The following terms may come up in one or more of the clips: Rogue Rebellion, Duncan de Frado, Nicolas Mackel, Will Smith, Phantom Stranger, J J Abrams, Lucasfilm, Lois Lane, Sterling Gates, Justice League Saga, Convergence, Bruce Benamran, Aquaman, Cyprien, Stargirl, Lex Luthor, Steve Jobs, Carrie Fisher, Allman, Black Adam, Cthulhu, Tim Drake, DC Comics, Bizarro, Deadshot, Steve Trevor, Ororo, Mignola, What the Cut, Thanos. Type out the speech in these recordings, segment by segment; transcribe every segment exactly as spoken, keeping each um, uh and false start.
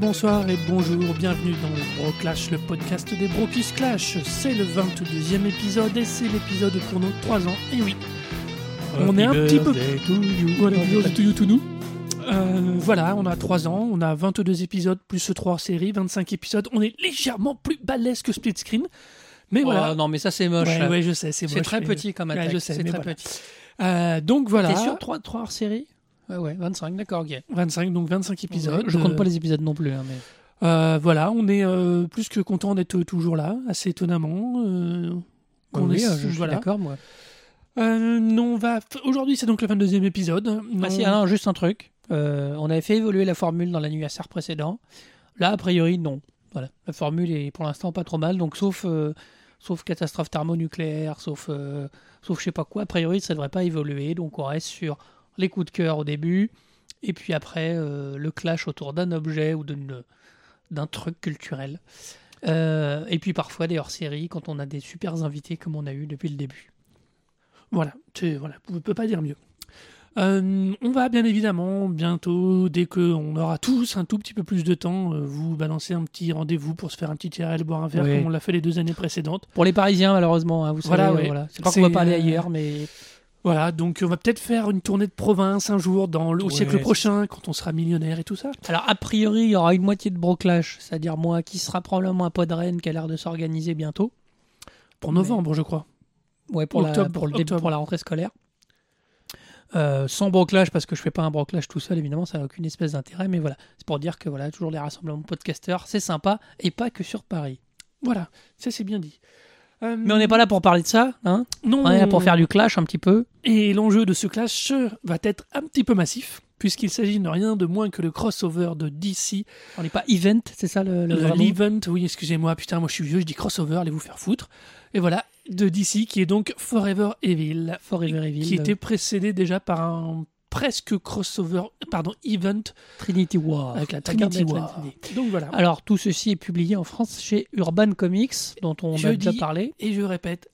bonsoir et bonjour, bienvenue dans le Bro Clash, le podcast des Bro qui se clash. C'est le vingt-deuxième épisode et c'est l'épisode pour nos trois ans. Et oui, on est un petit peu... Euh, voilà, on a trois ans, on a vingt-deux épisodes plus trois séries, vingt-cinq épisodes. On est légèrement plus balèze que Split Screen. Mais voilà. Oh, non, mais ça c'est moche. Ouais, ouais, je sais, c'est moche. C'est très mais... petit comme attaque. Ouais, je sais, c'est très voilà. petit. Euh, donc voilà. T'es sûr, trois hors série ? Ouais, ouais, vingt-cinq, d'accord, ok. vingt-cinq, donc vingt-cinq épisodes. Ouais, je compte pas les épisodes non plus. Hein, mais... euh, voilà, on est euh, plus que content d'être toujours là, assez étonnamment. Euh, on oui, est, euh, je voilà. suis d'accord, moi. Euh, non, on va... Aujourd'hui, c'est donc le vingt-deuxième épisode. Ah on... si, alors, juste un truc. Euh, on avait fait évoluer la formule dans l'anniversaire précédent. Là, a priori, non. Voilà, la formule est pour l'instant pas trop mal, donc sauf... Euh... Sauf catastrophe thermonucléaire, sauf, euh, sauf je sais pas quoi. A priori, ça devrait pas évoluer. Donc, on reste sur les coups de cœur au début. Et puis après, euh, le clash autour d'un objet ou d'une, d'un truc culturel. Euh, et puis parfois, des hors-séries, quand on a des super invités comme on a eu depuis le début. Voilà, tu, voilà, on ne peut pas dire mieux. Euh, on va bien évidemment bientôt, dès qu'on aura tous un tout petit peu plus de temps, euh, vous balancer un petit rendez-vous pour se faire un petit T R L, boire un verre, oui. comme on l'a fait les deux années précédentes. Pour les Parisiens, malheureusement, hein, vous savez, voilà, ouais. voilà. c'est pas qu'on va parler ailleurs, mais... Voilà, donc on va peut-être faire une tournée de province un jour, dans le... au ouais. siècle prochain, quand on sera millionnaire et tout ça. Alors, a priori, il y aura une moitié de Bro Clash, c'est-à-dire moi, qui sera probablement un pod Rennes qui a l'air de s'organiser bientôt. Pour novembre, mais... je crois. Ouais, pour, octobre, la, pour, le début, pour la rentrée scolaire. Euh, sans broclage parce que je fais pas un broclage tout seul, évidemment ça n'a aucune espèce d'intérêt, mais voilà, c'est pour dire que voilà, toujours les rassemblements podcasteurs, c'est sympa et pas que sur Paris. Voilà, ça c'est bien dit. Euh... Mais on n'est pas là pour parler de ça, hein ? Non. On est là pour faire du clash un petit peu. Et l'enjeu de ce clash va être un petit peu massif, puisqu'il s'agit de rien de moins que le crossover de D C. On n'est pas event, c'est ça le, le, le l'event, oui, excusez-moi, putain, moi je suis vieux, je dis crossover, allez vous faire foutre. Et voilà. De D C, qui est donc Forever Evil, Forever Evil qui était précédé déjà par un presque crossover, pardon, event Trinity War. Avec la Trinity War. Donc voilà. Alors tout ceci est publié en France chez Urban Comics, dont on je a déjà parlé. Et je répète,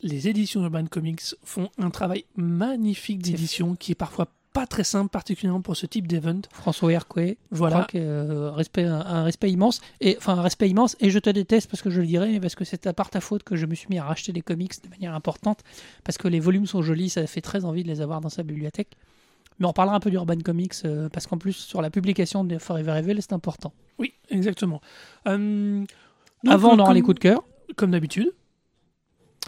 les éditions Urban Comics font un travail magnifique d'édition qui est parfois pas très simple, particulièrement pour ce type d'event. François Hercouet, voilà. Euh, respect, un, un respect immense. Et, enfin, un respect immense. Et je te déteste parce que je le dirais, parce que c'est à part ta faute que je me suis mis à racheter des comics de manière importante. Parce que les volumes sont jolis, ça fait très envie de les avoir dans sa bibliothèque. Mais on parlera un peu d'Urban Comics, euh, parce qu'en plus, sur la publication de Forever Evil, c'est important. Oui, exactement. Euh, donc, Avant, on aura les coups de cœur. Comme d'habitude.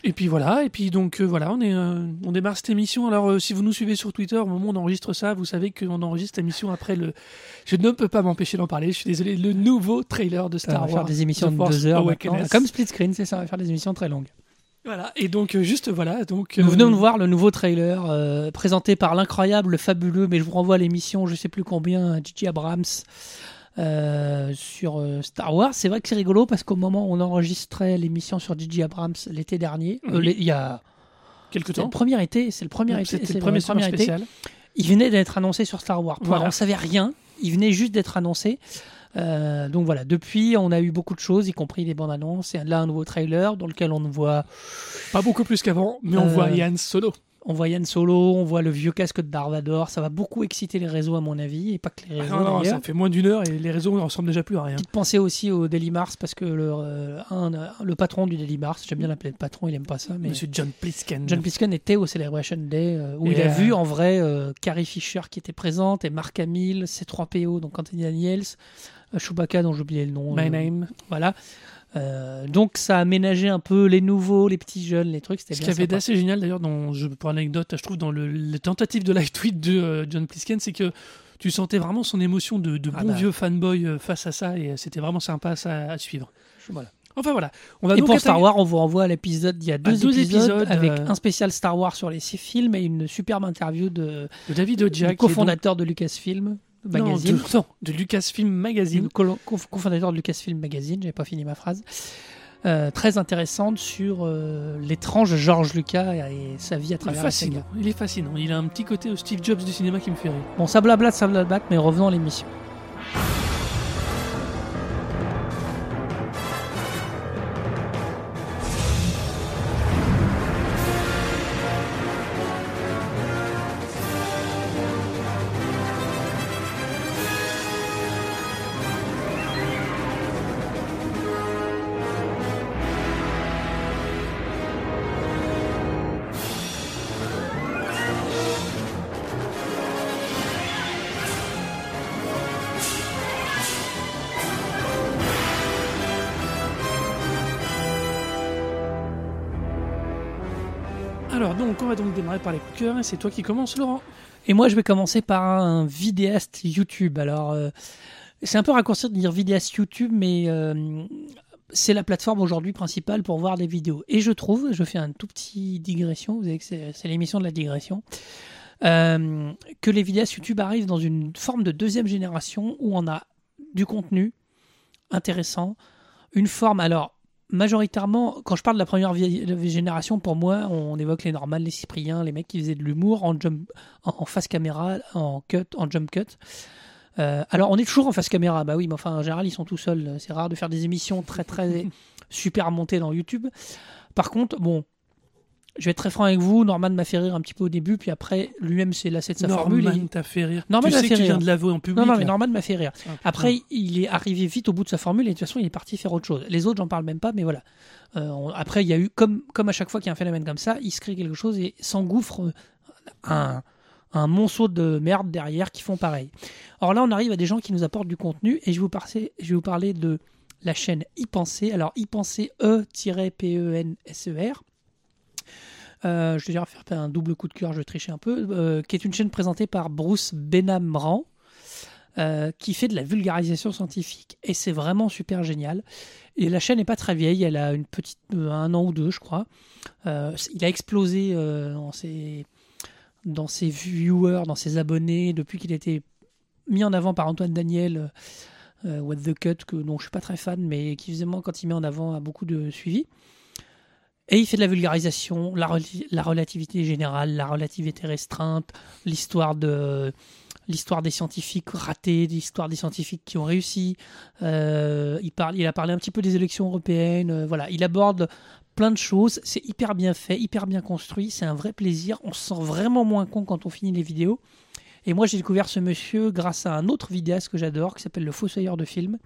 Et puis voilà, et puis donc euh, voilà, on, est, euh, on démarre cette émission. Alors euh, si vous nous suivez sur Twitter, au moment où on enregistre ça, vous savez qu'on enregistre l'émission après le... Je ne peux pas m'empêcher d'en parler, je suis désolé, le nouveau trailer de Star Wars. On va faire des émissions de deux heures maintenant, comme Split Screen, c'est ça, on va faire des émissions très longues. Voilà, et donc euh, juste voilà. Donc, euh... nous venons de voir le nouveau trailer euh, présenté par l'incroyable, le fabuleux, mais je vous renvoie à l'émission, je sais plus combien, J J Abrams Euh, sur euh, Star Wars. C'est vrai que c'est rigolo parce qu'au moment où on enregistrait l'émission sur J J Abrams l'été dernier, euh, oui. il y a quelque temps, le premier été, c'est le premier été, c'est le premier, le premier été. Il venait d'être annoncé sur Star Wars. Voilà. On savait rien, il venait juste d'être annoncé. Euh, donc voilà, depuis on a eu beaucoup de choses, y compris des bandes annonces et là un nouveau trailer dans lequel on ne voit pas beaucoup plus qu'avant, mais euh... on voit Yann Solo. On voit Yann Solo, on voit le vieux casque de Dark Vador, ça va beaucoup exciter les réseaux à mon avis, et pas que les réseaux ah non, non, ça fait moins d'une heure et les réseaux ne ressemblent déjà plus à rien. Petite pensée aussi au Daily Mars, parce que le, euh, un, le patron du Daily Mars, j'aime bien l'appeler le patron, il aime pas ça, mais... Monsieur John Plisken. John Plisken était au Celebration Day, euh, où et il a euh... vu en vrai euh, Carrie Fisher qui était présente, et Mark Hamill, C trois P O, donc Anthony Daniels, euh, Chewbacca dont j'oubliais le nom. My euh, Name. Voilà. Euh, donc ça a ménagé un peu les nouveaux, les petits jeunes, les trucs, c'était bien. Ce qu'il y avait d'assez génial d'ailleurs, dans, je, pour anecdote, je trouve dans le, les tentatives de live tweet de euh, John Plisken, c'est que tu sentais vraiment son émotion de, de bon ah bah. vieux fanboy euh, face à ça, et c'était vraiment sympa ça, à suivre. Voilà. Enfin voilà. On va et donc pour attaquer... Star Wars, on vous renvoie à l'épisode, il y a deux, deux épisodes, épisodes avec euh... un spécial Star Wars sur les six films et une superbe interview de, de David Oja, du cofondateur donc... de Lucasfilm. Magazine. Non, de, non, de Lucasfilm Magazine. Le cofondateur de Lucasfilm Magazine, j'avais pas fini ma phrase. Euh, très intéressante sur euh, l'étrange George Lucas et, et sa vie à travers la saga. Il est fascinant. Il a un petit côté au Steve Jobs du cinéma qui me fait rire. Bon, ça blabla, ça blabla, mais revenons à l'émission. Alors donc on va donc démarrer par les coups de cœur et c'est toi qui commence, Laurent. Et moi je vais commencer par un vidéaste YouTube. Alors euh, c'est un peu raccourci de dire vidéaste YouTube, mais euh, c'est la plateforme aujourd'hui principale pour voir des vidéos. Et je trouve, je fais un tout petit digression, vous savez que c'est, c'est l'émission de la digression, euh, que les vidéastes YouTube arrivent dans une forme de deuxième génération où on a du contenu intéressant, une forme... alors majoritairement, quand je parle de la première génération, pour moi, on évoque les Normales, les Cypriens, les mecs qui faisaient de l'humour en, jump, en face caméra, en cut, en jump cut. Euh, alors, on est toujours en face caméra, bah oui, mais enfin, en général, ils sont tout seuls. C'est rare de faire des émissions très, très super montées dans YouTube. Par contre, bon, je vais être très franc avec vous, Norman m'a fait rire un petit peu au début, puis après, lui-même s'est lassé de sa Norman formule. Norman t'a fait rire. Norman tu sais qu'il vient de l'avouer en public. Non, non, mais Norman m'a fait rire. Ah, après, il est arrivé vite au bout de sa formule et de toute façon, il est parti faire autre chose. Les autres, j'en parle même pas, mais voilà. Euh, on, après, il y a eu, comme, comme à chaque fois qu'il y a un phénomène comme ça, il se crée quelque chose et s'engouffre un, un monceau de merde derrière qui font pareil. Or là, on arrive à des gens qui nous apportent du contenu et je vais vous parler, je vais vous parler de la chaîne e-penser. Alors, e-penser, E-P-E-N-S-E-R. Euh, je vais faire un double coup de cœur, je vais tricher un peu, euh, qui est une chaîne présentée par Bruce Benamran, euh, qui fait de la vulgarisation scientifique. Et c'est vraiment super génial. Et la chaîne n'est pas très vieille, elle a une petite, euh, un an ou deux, je crois. Euh, il a explosé euh, dans, ses, dans ses viewers, dans ses abonnés, depuis qu'il a été mis en avant par Antoine Daniel, euh, What the Cut, que, dont je ne suis pas très fan, mais qui, visiblement, quand il met en avant, a beaucoup de suivi. Et il fait de la vulgarisation, la, rel- la relativité générale, la relativité restreinte, l'histoire, de, l'histoire des scientifiques ratés, l'histoire des scientifiques qui ont réussi. Euh, il, parle, il a parlé un petit peu des élections européennes. Euh, voilà, il aborde plein de choses. C'est hyper bien fait, hyper bien construit. C'est un vrai plaisir. On se sent vraiment moins con quand on finit les vidéos. Et moi, j'ai découvert ce monsieur grâce à un autre vidéaste que j'adore, qui s'appelle Le Fossoyeur de films,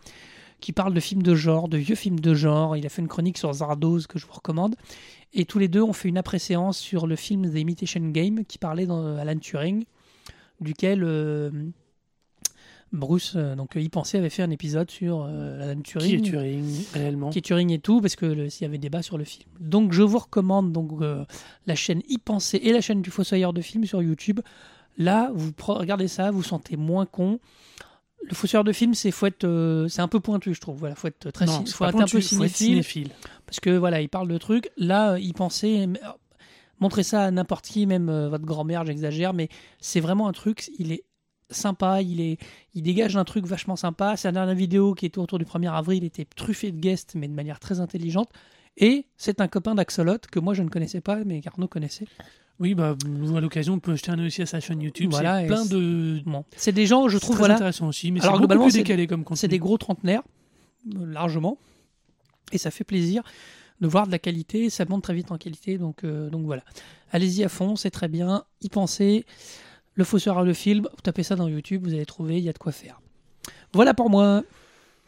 qui parle de films de genre, de vieux films de genre. Il a fait une chronique sur Zardoz que je vous recommande. Et tous les deux ont fait une après-séance sur le film The Imitation Game qui parlait d'Alan Turing, duquel euh, Bruce, euh, donc e-penser, avait fait un épisode sur euh, Alan Turing. Qui est Turing, réellement. Qui est Turing et tout, parce qu'il y avait débat sur le film. Donc je vous recommande donc, euh, la chaîne e-penser et la chaîne du Fossoyeur de films sur YouTube. Là, vous regardez ça, vous vous sentez moins con. Le fossoyeur de film, c'est, faut être, euh, c'est un peu pointu, je trouve. Voilà, faut être très, non, c- faut être pointu, un peu cinéphile, faut être cinéphile, parce que voilà, il parle de trucs. Là, euh, il pensait euh, montrer ça à n'importe qui, même euh, votre grand-mère, j'exagère, mais c'est vraiment un truc. Il est sympa, il est, il dégage un truc vachement sympa. Sa dernière vidéo qui était autour du premier avril était truffée de guests, mais de manière très intelligente. Et c'est un copain d'Axolot que moi je ne connaissais pas, mais qu'Arnaud connaissait. Oui, bah, à l'occasion, on peut jeter un œil aussi à sa chaîne YouTube. Voilà, c'est plein c'est... de. Bon. C'est des gens, je c'est trouve. Très voilà. Intéressant aussi, mais alors, c'est globalement, beaucoup plus décalé comme contenu. C'est des gros trentenaires, largement. Et ça fait plaisir de voir de la qualité. Ça monte très vite en qualité. Donc, euh, donc voilà. Allez-y à fond, c'est très bien. Y pensez. Le Fossoyeur de film, vous tapez ça dans YouTube, vous allez trouver, il y a de quoi faire. Voilà pour moi.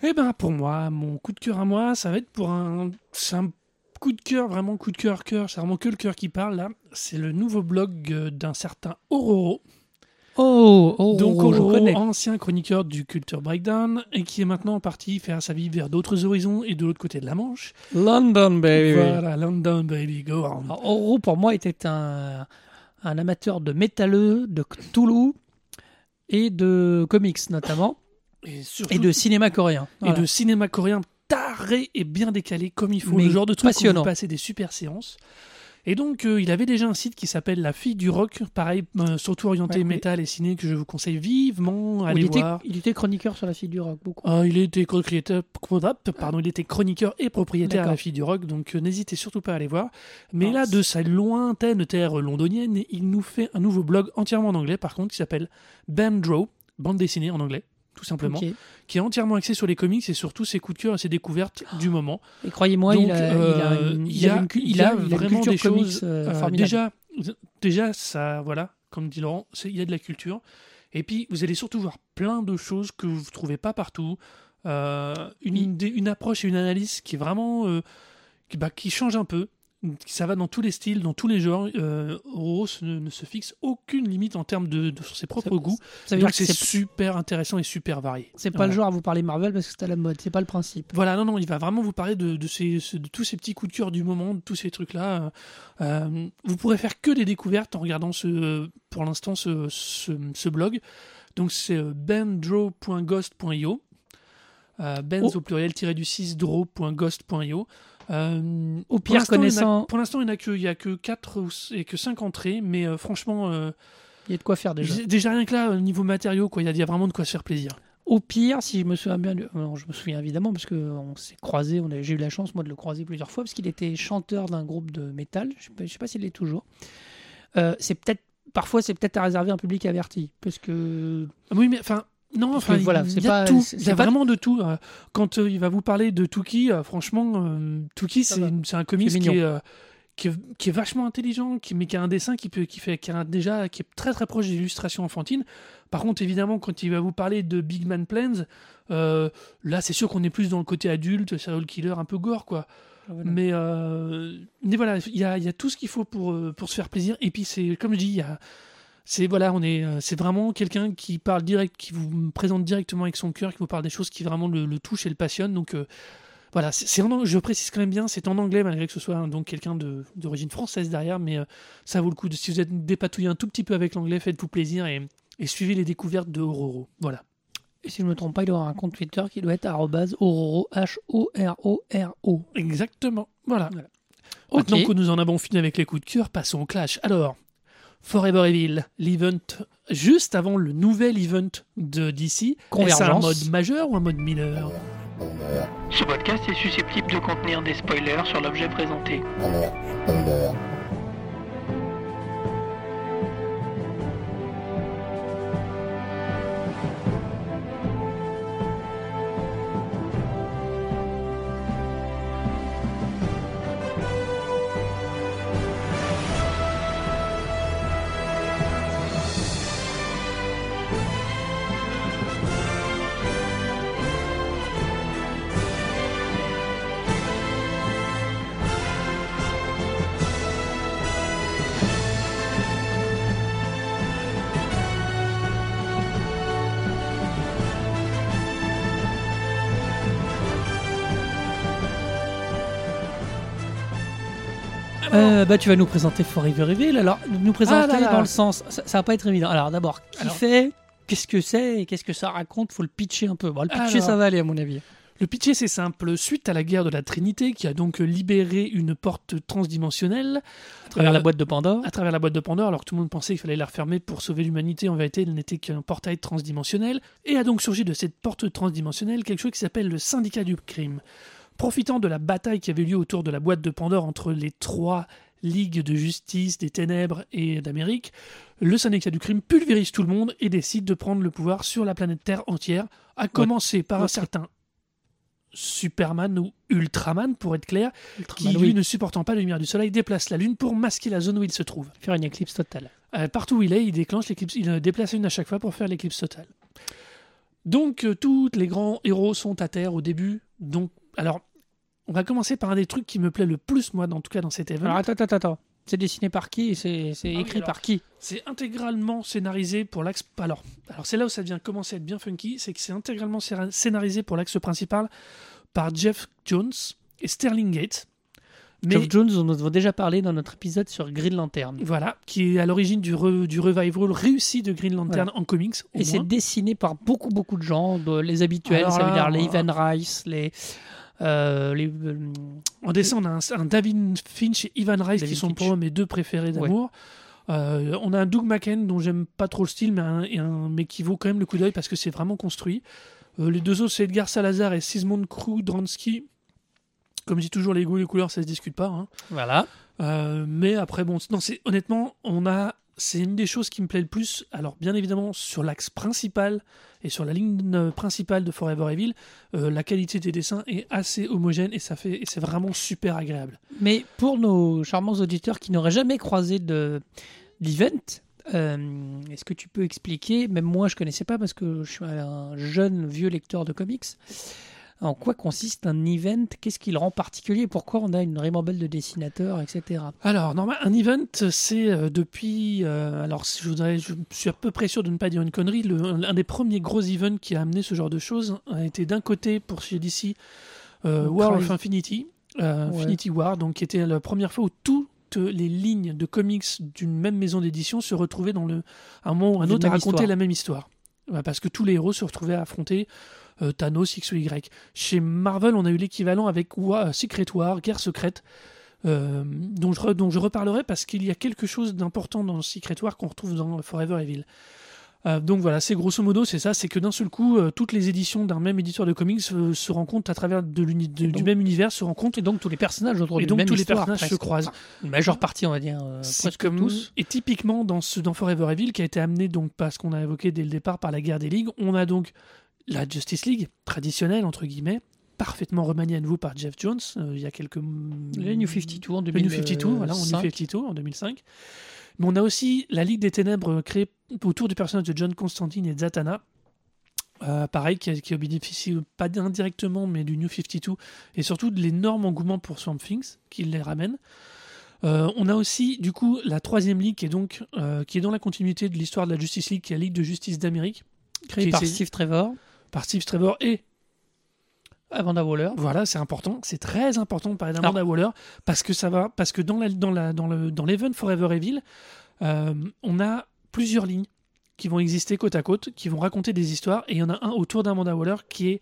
Eh ben, pour moi, mon coup de cœur à moi, ça va être pour un. C'est un... Coup de cœur, vraiment coup de cœur, cœur, c'est vraiment que le cœur qui parle là. C'est le nouveau blog d'un certain Ororo. Oh, oh donc Ororo, ancien chroniqueur du Culture Breakdown et qui est maintenant parti faire sa vie vers d'autres horizons et de l'autre côté de la Manche. London baby. Voilà, London baby, go on. Alors, Ororo pour moi était un, un amateur de métalleux, de Cthulhu et de comics notamment et, surtout, et de cinéma coréen. Voilà. Et de cinéma coréen. Taré et bien décalé comme il faut, mais le genre de truc où vous passez des super séances. Et donc, euh, il avait déjà un site qui s'appelle La Fille du Rock, pareil, euh, surtout orienté ouais, métal mais... et ciné, que je vous conseille vivement, allez il voir. Était, il était chroniqueur sur La Fille du Rock, beaucoup. Euh, il, était propriétaire, pardon, il était chroniqueur et propriétaire de La Fille du Rock, donc euh, n'hésitez surtout pas à aller voir. Mais non, là, de sa lointaine terre londonienne, il nous fait un nouveau blog entièrement en anglais, par contre, qui s'appelle Bam Draw, bande dessinée en anglais. Tout simplement, okay. Qui est entièrement axé sur les comics et surtout ses coups de cœur et ses découvertes oh. du moment. Et croyez-moi, donc, il, a, euh, il, a une, il a vraiment des choses. Euh, euh, déjà, déjà, ça, voilà, comme dit Laurent, c'est, il y a de la culture. Et puis, vous allez surtout voir plein de choses que vous ne trouvez pas partout. Euh, une, oui. des, une approche et une analyse qui est vraiment. Euh, qui, bah, qui change un peu. ça va dans tous les styles, dans tous les genres. Euh, Ororo ne, ne se fixe aucune limite en termes de, de sur ses propres ça, goûts. Ça veut donc dire que c'est p... super intéressant et super varié. C'est pas voilà. le genre à vous parler Marvel parce que c'est à la mode, c'est pas le principe. Voilà, non, non, il va vraiment vous parler de, de, ces, de tous ces petits coups de cœur du moment, de tous ces trucs-là. Euh, vous pourrez faire que des découvertes en regardant ce, pour l'instant ce, ce, ce blog. Donc c'est bendraw point ghost point io. Euh, Benz oh. au pluriel tiré du six draw point ghost point io. Euh, au pire, pour l'instant, connaissant... il n'y a, a, a que quatre et que cinq entrées, mais euh, franchement, euh, il y a de quoi faire déjà. Déjà rien que là, au niveau matériaux, quoi, il y, y a vraiment de quoi se faire plaisir. Au pire, si je me souviens bien, non, je me souviens évidemment parce qu'on s'est croisés, on a, j'ai eu la chance moi de le croiser plusieurs fois parce qu'il était chanteur d'un groupe de métal. Je ne sais pas s'il l'est toujours. Euh, c'est peut-être parfois c'est peut-être à réserver un public averti parce que oui, mais enfin. Non, enfin, voilà, il y a, pas, tout. C'est, c'est il y a vraiment de tout. Quand euh, il va vous parler de Tuki, euh, franchement, euh, Tuki, c'est, c'est un comics qui est, euh, qui, est, qui est vachement intelligent, qui, mais qui a un dessin qui, peut, qui, fait, qui, a déjà, qui est très très proche des illustrations enfantines. Par contre, évidemment, quand il va vous parler de Big Man Plains, euh, là, c'est sûr qu'on est plus dans le côté adulte, serial killer, un peu gore, quoi. Voilà. Mais, euh, mais voilà, il y a, y a tout ce qu'il faut pour, pour se faire plaisir. Et puis, c'est, comme je dis, il y a... C'est, voilà, on est, c'est vraiment quelqu'un qui parle direct, qui vous présente directement avec son cœur, qui vous parle des choses qui vraiment le, le touchent et le passionnent. Donc euh, voilà, c'est, c'est en, je précise quand même bien, c'est en anglais malgré que ce soit hein, donc quelqu'un de, d'origine française derrière, mais euh, ça vaut le coup. De, si vous êtes dépatouillé un tout petit peu avec l'anglais, faites-vous plaisir et, et suivez les découvertes de Ororo. Voilà. Et si je ne me trompe pas, il aura un compte Twitter qui doit être arobase ororo, H O R O R O. Exactement. Voilà. voilà. Okay. Maintenant que nous en avons fini avec les coups de cœur, passons au clash. Alors. Forever Evil, l'event juste avant le nouvel event de D C. Convergence. Est-ce un mode majeur ou un mode mineur ? Ce podcast est susceptible de contenir des spoilers sur l'objet présenté. Euh, bah, tu vas nous présenter Forever Evil. Alors, nous présenter ah, là, là. dans le sens, ça, ça va pas être évident. Alors, d'abord, qui Alors, fait, qu'est-ce que c'est et qu'est-ce que ça raconte ? Faut le pitcher un peu. Bon, le pitcher, Alors, ça va aller, à mon avis. Le pitcher, c'est simple. Suite à la guerre de la Trinité, qui a donc libéré une porte transdimensionnelle. À travers euh, la boîte de Pandore. À travers la boîte de Pandore, alors que tout le monde pensait qu'il fallait la refermer pour sauver l'humanité. En vérité, elle n'était qu'un portail transdimensionnel. Et a donc surgi de cette porte transdimensionnelle quelque chose qui s'appelle le Syndicat du Crime. Profitant de la bataille qui avait lieu autour de la boîte de Pandore entre les trois ligues de justice, des ténèbres et d'Amérique, le syndicat du crime pulvérise tout le monde et décide de prendre le pouvoir sur la planète Terre entière, à commencer par un certain Superman ou Ultraman, pour être clair, Ultraman, qui, lui, oui. ne supportant pas la lumière du soleil, déplace la Lune pour masquer la zone où il se trouve. Faire une éclipse totale. Euh, partout où il est, il, déclenche l'éclipse, il déplace la Lune à chaque fois pour faire l'éclipse totale. Donc, euh, tous les grands héros sont à Terre au début. Donc, alors... On va commencer par un des trucs qui me plaît le plus, moi, en tout cas dans cet événement. Alors, attends, attends, attends. C'est dessiné par qui et c'est, c'est écrit ah oui, alors, par qui ? C'est intégralement scénarisé pour l'axe... Alors, alors, c'est là où ça devient commencer à être bien funky. C'est que c'est intégralement scénarisé pour l'axe principal par Geoff Johns et Sterling Gates. Mais... Geoff Johns, on en a déjà parlé dans notre épisode sur Green Lantern. Voilà, qui est à l'origine du, re, du revival réussi de Green Lantern voilà. en comics. Et moins. C'est dessiné par beaucoup, beaucoup de gens, les habituels, alors, ça veut dire les Ivan Reis, les... Euh, les, euh, en dessin, on a un, un David Finch et Ivan Reis David qui sont Finch. pour moi mes deux préférés d'amour. Ouais. Euh, on a un Doug McCann dont j'aime pas trop le style, mais, un, un, mais qui vaut quand même le coup d'œil parce que c'est vraiment construit. Euh, les deux autres, c'est Edgar Salazar et Sigmund Krudranski. Comme je dis toujours, les goûts et les couleurs, ça se discute pas. Hein. Voilà. Euh, mais après, bon, non, c'est, honnêtement, on a. C'est une des choses qui me plaît le plus. Alors, bien évidemment, sur l'axe principal et sur la ligne principale de Forever Evil, euh, la qualité des dessins est assez homogène et, ça fait, et c'est vraiment super agréable. Mais pour nos charmants auditeurs qui n'auraient jamais croisé de, d'event, euh, est-ce que tu peux expliquer ? Même moi, je ne connaissais pas parce que je suis un jeune vieux lecteur de comics. En quoi consiste un event? Qu'est-ce qui le rend particulier? Pourquoi on a une ribambelle de dessinateurs, et cetera. Alors, normal, un event, c'est euh, depuis... Euh, alors, je, voudrais, je suis à peu près sûr de ne pas dire une connerie. Le, un des premiers gros events qui a amené ce genre de choses a été d'un côté, pour chez D C, euh, War of Infinity. Euh, ouais. Infinity War, donc, qui était la première fois où tout les lignes de comics d'une même maison d'édition se retrouvaient dans le un moment ou un autre à raconter histoire. La même histoire. Parce que tous les héros se retrouvaient à affronter euh, Thanos, X ou Y. Chez Marvel, on a eu l'équivalent avec Wa- Secret War, Guerre secrète, euh, dont, je re- dont je reparlerai parce qu'il y a quelque chose d'important dans Secret War qu'on retrouve dans Forever Evil. Euh, donc voilà, c'est grosso modo, c'est ça, c'est que d'un seul coup, euh, toutes les éditions d'un même éditeur de comics euh, se rencontrent à travers de l'uni- de, donc, du même univers, se rencontrent. Et donc tous les personnages autour du même univers. Et donc tous les personnages presque, se croisent. Enfin, une majeure partie, on va dire, euh, presque comme, tous. Et typiquement, dans, ce, dans Forever Evil, qui a été amené, donc, parce qu'on a évoqué dès le départ, par la guerre des ligues, on a donc la Justice League, traditionnelle, entre guillemets, parfaitement remaniée à nouveau par Geoff Johns, euh, il y a quelques... Le New cinquante-deux en deux mille cinq. Le New cinquante-deux, voilà, on New cinquante-deux en deux mille cinq. Mais on a aussi la Ligue des Ténèbres créée autour du personnage de John Constantine et de Zatanna, euh, pareil, qui, qui bénéficie pas indirectement, mais du New cinquante-deux, et surtout de l'énorme engouement pour Swamp Things, qui les ramène. Euh, on a aussi, du coup, la troisième Ligue, qui est, donc, euh, qui est dans la continuité de l'histoire de la Justice League, qui est la Ligue de Justice d'Amérique, créée par Steve Trevor. Par Steve Trevor et... Amanda Waller. Voilà, c'est important, c'est très important de parler d'Amanda Waller, parce que ça va, parce que dans la, dans la, dans le, dans l'Event Forever Evil, euh, on a plusieurs lignes qui vont exister côte à côte, qui vont raconter des histoires, et il y en a un autour d'Amanda Waller qui est,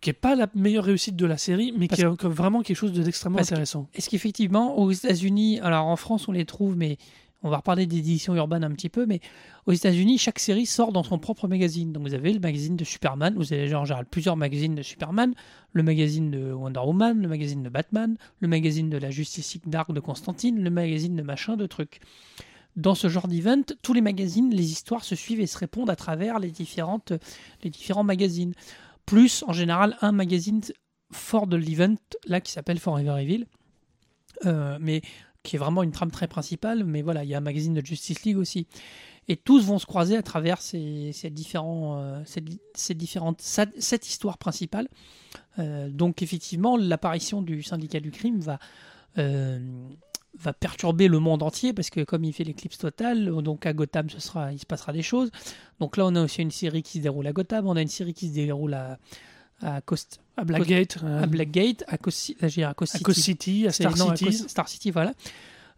qui est pas la meilleure réussite de la série, mais parce qui est que, vraiment quelque chose d'extrêmement intéressant. Que, est-ce qu'effectivement, aux États-Unis, alors en France on les trouve, mais on va reparler des éditions urbaines un petit peu, mais aux États-Unis, chaque série sort dans son propre magazine. Donc vous avez le magazine de Superman, vous avez en général plusieurs magazines de Superman, le magazine de Wonder Woman, le magazine de Batman, le magazine de la Justice League Dark de Constantine, le magazine de machin, de trucs. Dans ce genre d'event, tous les magazines, les histoires se suivent et se répondent à travers les, différentes, les différents magazines. Plus, en général, un magazine fort de l'event, là, qui s'appelle Forever Evil. Euh, mais... qui est vraiment une trame très principale, mais voilà, il y a un magazine de Justice League aussi. Et tous vont se croiser à travers ces, ces différents, euh, ces, ces différentes, cette histoire principale. Euh, donc effectivement, l'apparition du Syndicat du Crime va, euh, va perturber le monde entier, parce que comme il fait l'éclipse totale, donc à Gotham, ce sera, il se passera des choses. Donc là, on a aussi une série qui se déroule à Gotham, on a une série qui se déroule à... à Coast, à Blackgate, à Blackgate, à Coast, à Coast, à Coast City, à, Coast City, à Star non, City, à Coast, Star City, voilà.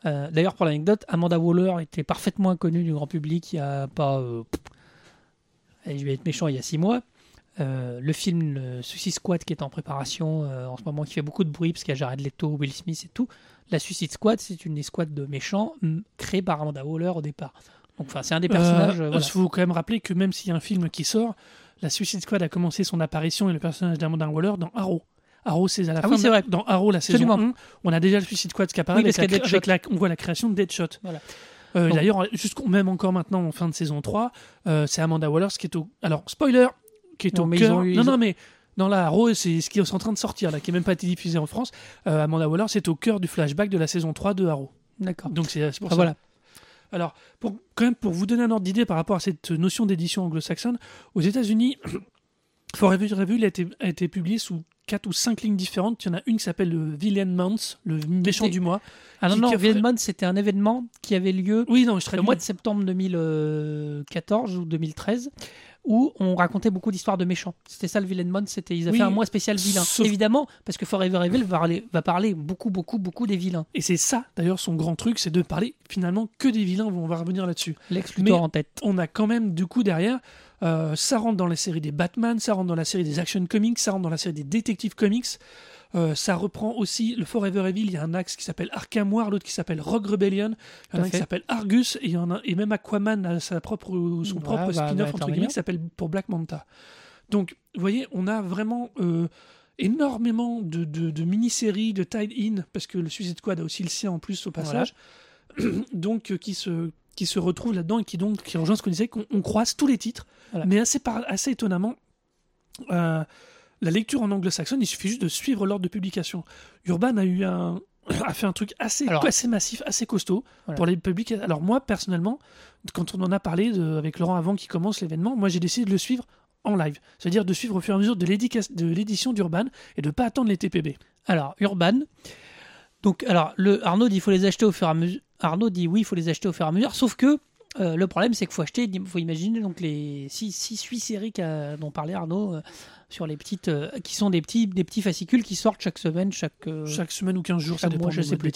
Euh, d'ailleurs, pour l'anecdote, Amanda Waller était parfaitement inconnue du grand public il y a pas, euh, et je vais être méchant, il y a six mois. Euh, le film le Suicide Squad qui est en préparation euh, en ce moment, qui fait beaucoup de bruit parce qu'il y a Jared Leto, Will Smith et tout. La Suicide Squad, c'est une escouade de méchants créée par Amanda Waller au départ. Donc, enfin, c'est un des personnages. Euh, voilà. Il faut quand même rappeler que même s'il y a un film qui sort, la Suicide Squad a commencé son apparition et le personnage d'Amanda Waller dans Arrow. Arrow, c'est à la ah fin. Oui, c'est vrai. Dans Arrow, la saison absolument. un, on a déjà le Suicide Squad qui apparaît. Oui, parce avec la, avec la, on voit la création de Deadshot. Voilà. Euh, d'ailleurs, jusqu'au, même encore maintenant, en fin de saison trois, euh, c'est Amanda Waller qui est au. Alors, spoiler, qui est non, au cœur. Ont, non, ont... non, mais dans la Arrow, c'est ce qui est en train de sortir, là, qui n'a même pas été diffusé en France. Euh, Amanda Waller, c'est au cœur du flashback de la saison trois de Arrow. D'accord. Donc, c'est, c'est pour ah, ça. Voilà. Alors, pour, quand même, pour vous donner un ordre d'idée par rapport à cette notion d'édition anglo-saxonne, aux États-Unis, Forever Evil a été, a été publié sous quatre ou cinq lignes différentes. Il y en a une qui s'appelle le Villain Month, le méchant du mois. Ah non, non, le Villain Month, c'était un événement qui avait lieu oui, non, le mois de septembre deux mille quatorze ou deux mille treize, où on racontait beaucoup d'histoires de méchants. C'était ça le Villain Month, c'était, ils avaient oui, fait un mois spécial vilain. Sauf... Évidemment, parce que Forever Evil va parler, va parler beaucoup, beaucoup, beaucoup des vilains. Et c'est ça, d'ailleurs, son grand truc, c'est de parler finalement que des vilains, on va revenir là-dessus. Lex Luthor en tête. On a quand même, du coup, derrière, euh, ça rentre dans la série des Batman, ça rentre dans la série des Action Comics, ça rentre dans la série des Detective Comics, euh, ça reprend aussi le Forever Evil, il y a un axe qui s'appelle Arkham War, l'autre qui s'appelle Rogue Rebellion, il y en a un qui s'appelle Argus, et, il y en a, et même Aquaman a sa propre, son ouais, propre bah, spin-off, bah, entre guillemets, qui s'appelle pour Black Manta. Donc, vous voyez, on a vraiment euh, énormément de, de, de mini-séries, de tie-in, parce que le Suicide Squad a aussi le sien en plus au passage, voilà. donc euh, qui, se, qui se retrouve là-dedans et qui, donc, qui rejoint ce qu'on disait, qu'on on croise tous les titres, voilà. Mais assez, par, assez étonnamment, euh, la lecture en anglo-saxonne, il suffit juste de suivre l'ordre de publication. Urban a, eu un, a fait un truc assez, alors, assez massif, assez costaud, voilà, pour les publics. Alors moi, personnellement, quand on en a parlé de, avec Laurent avant qu'il commence l'événement, moi j'ai décidé de le suivre en live, c'est-à-dire de suivre au fur et à mesure de, de l'édition d'Urban et de ne pas attendre les T P B. Alors, Urban, donc, alors, le, Arnaud dit il faut les acheter au fur et à mesure. Arnaud dit oui, il faut les acheter au fur et à mesure, sauf que euh, le problème, c'est qu'il faut acheter, il faut imaginer donc les six huit séries dont parlait Arnaud, euh, sur les petites, euh, qui sont des petits, des petits fascicules qui sortent chaque semaine, chaque, euh, chaque semaine ou quinze jours, ça dépend, moi, je sais plus.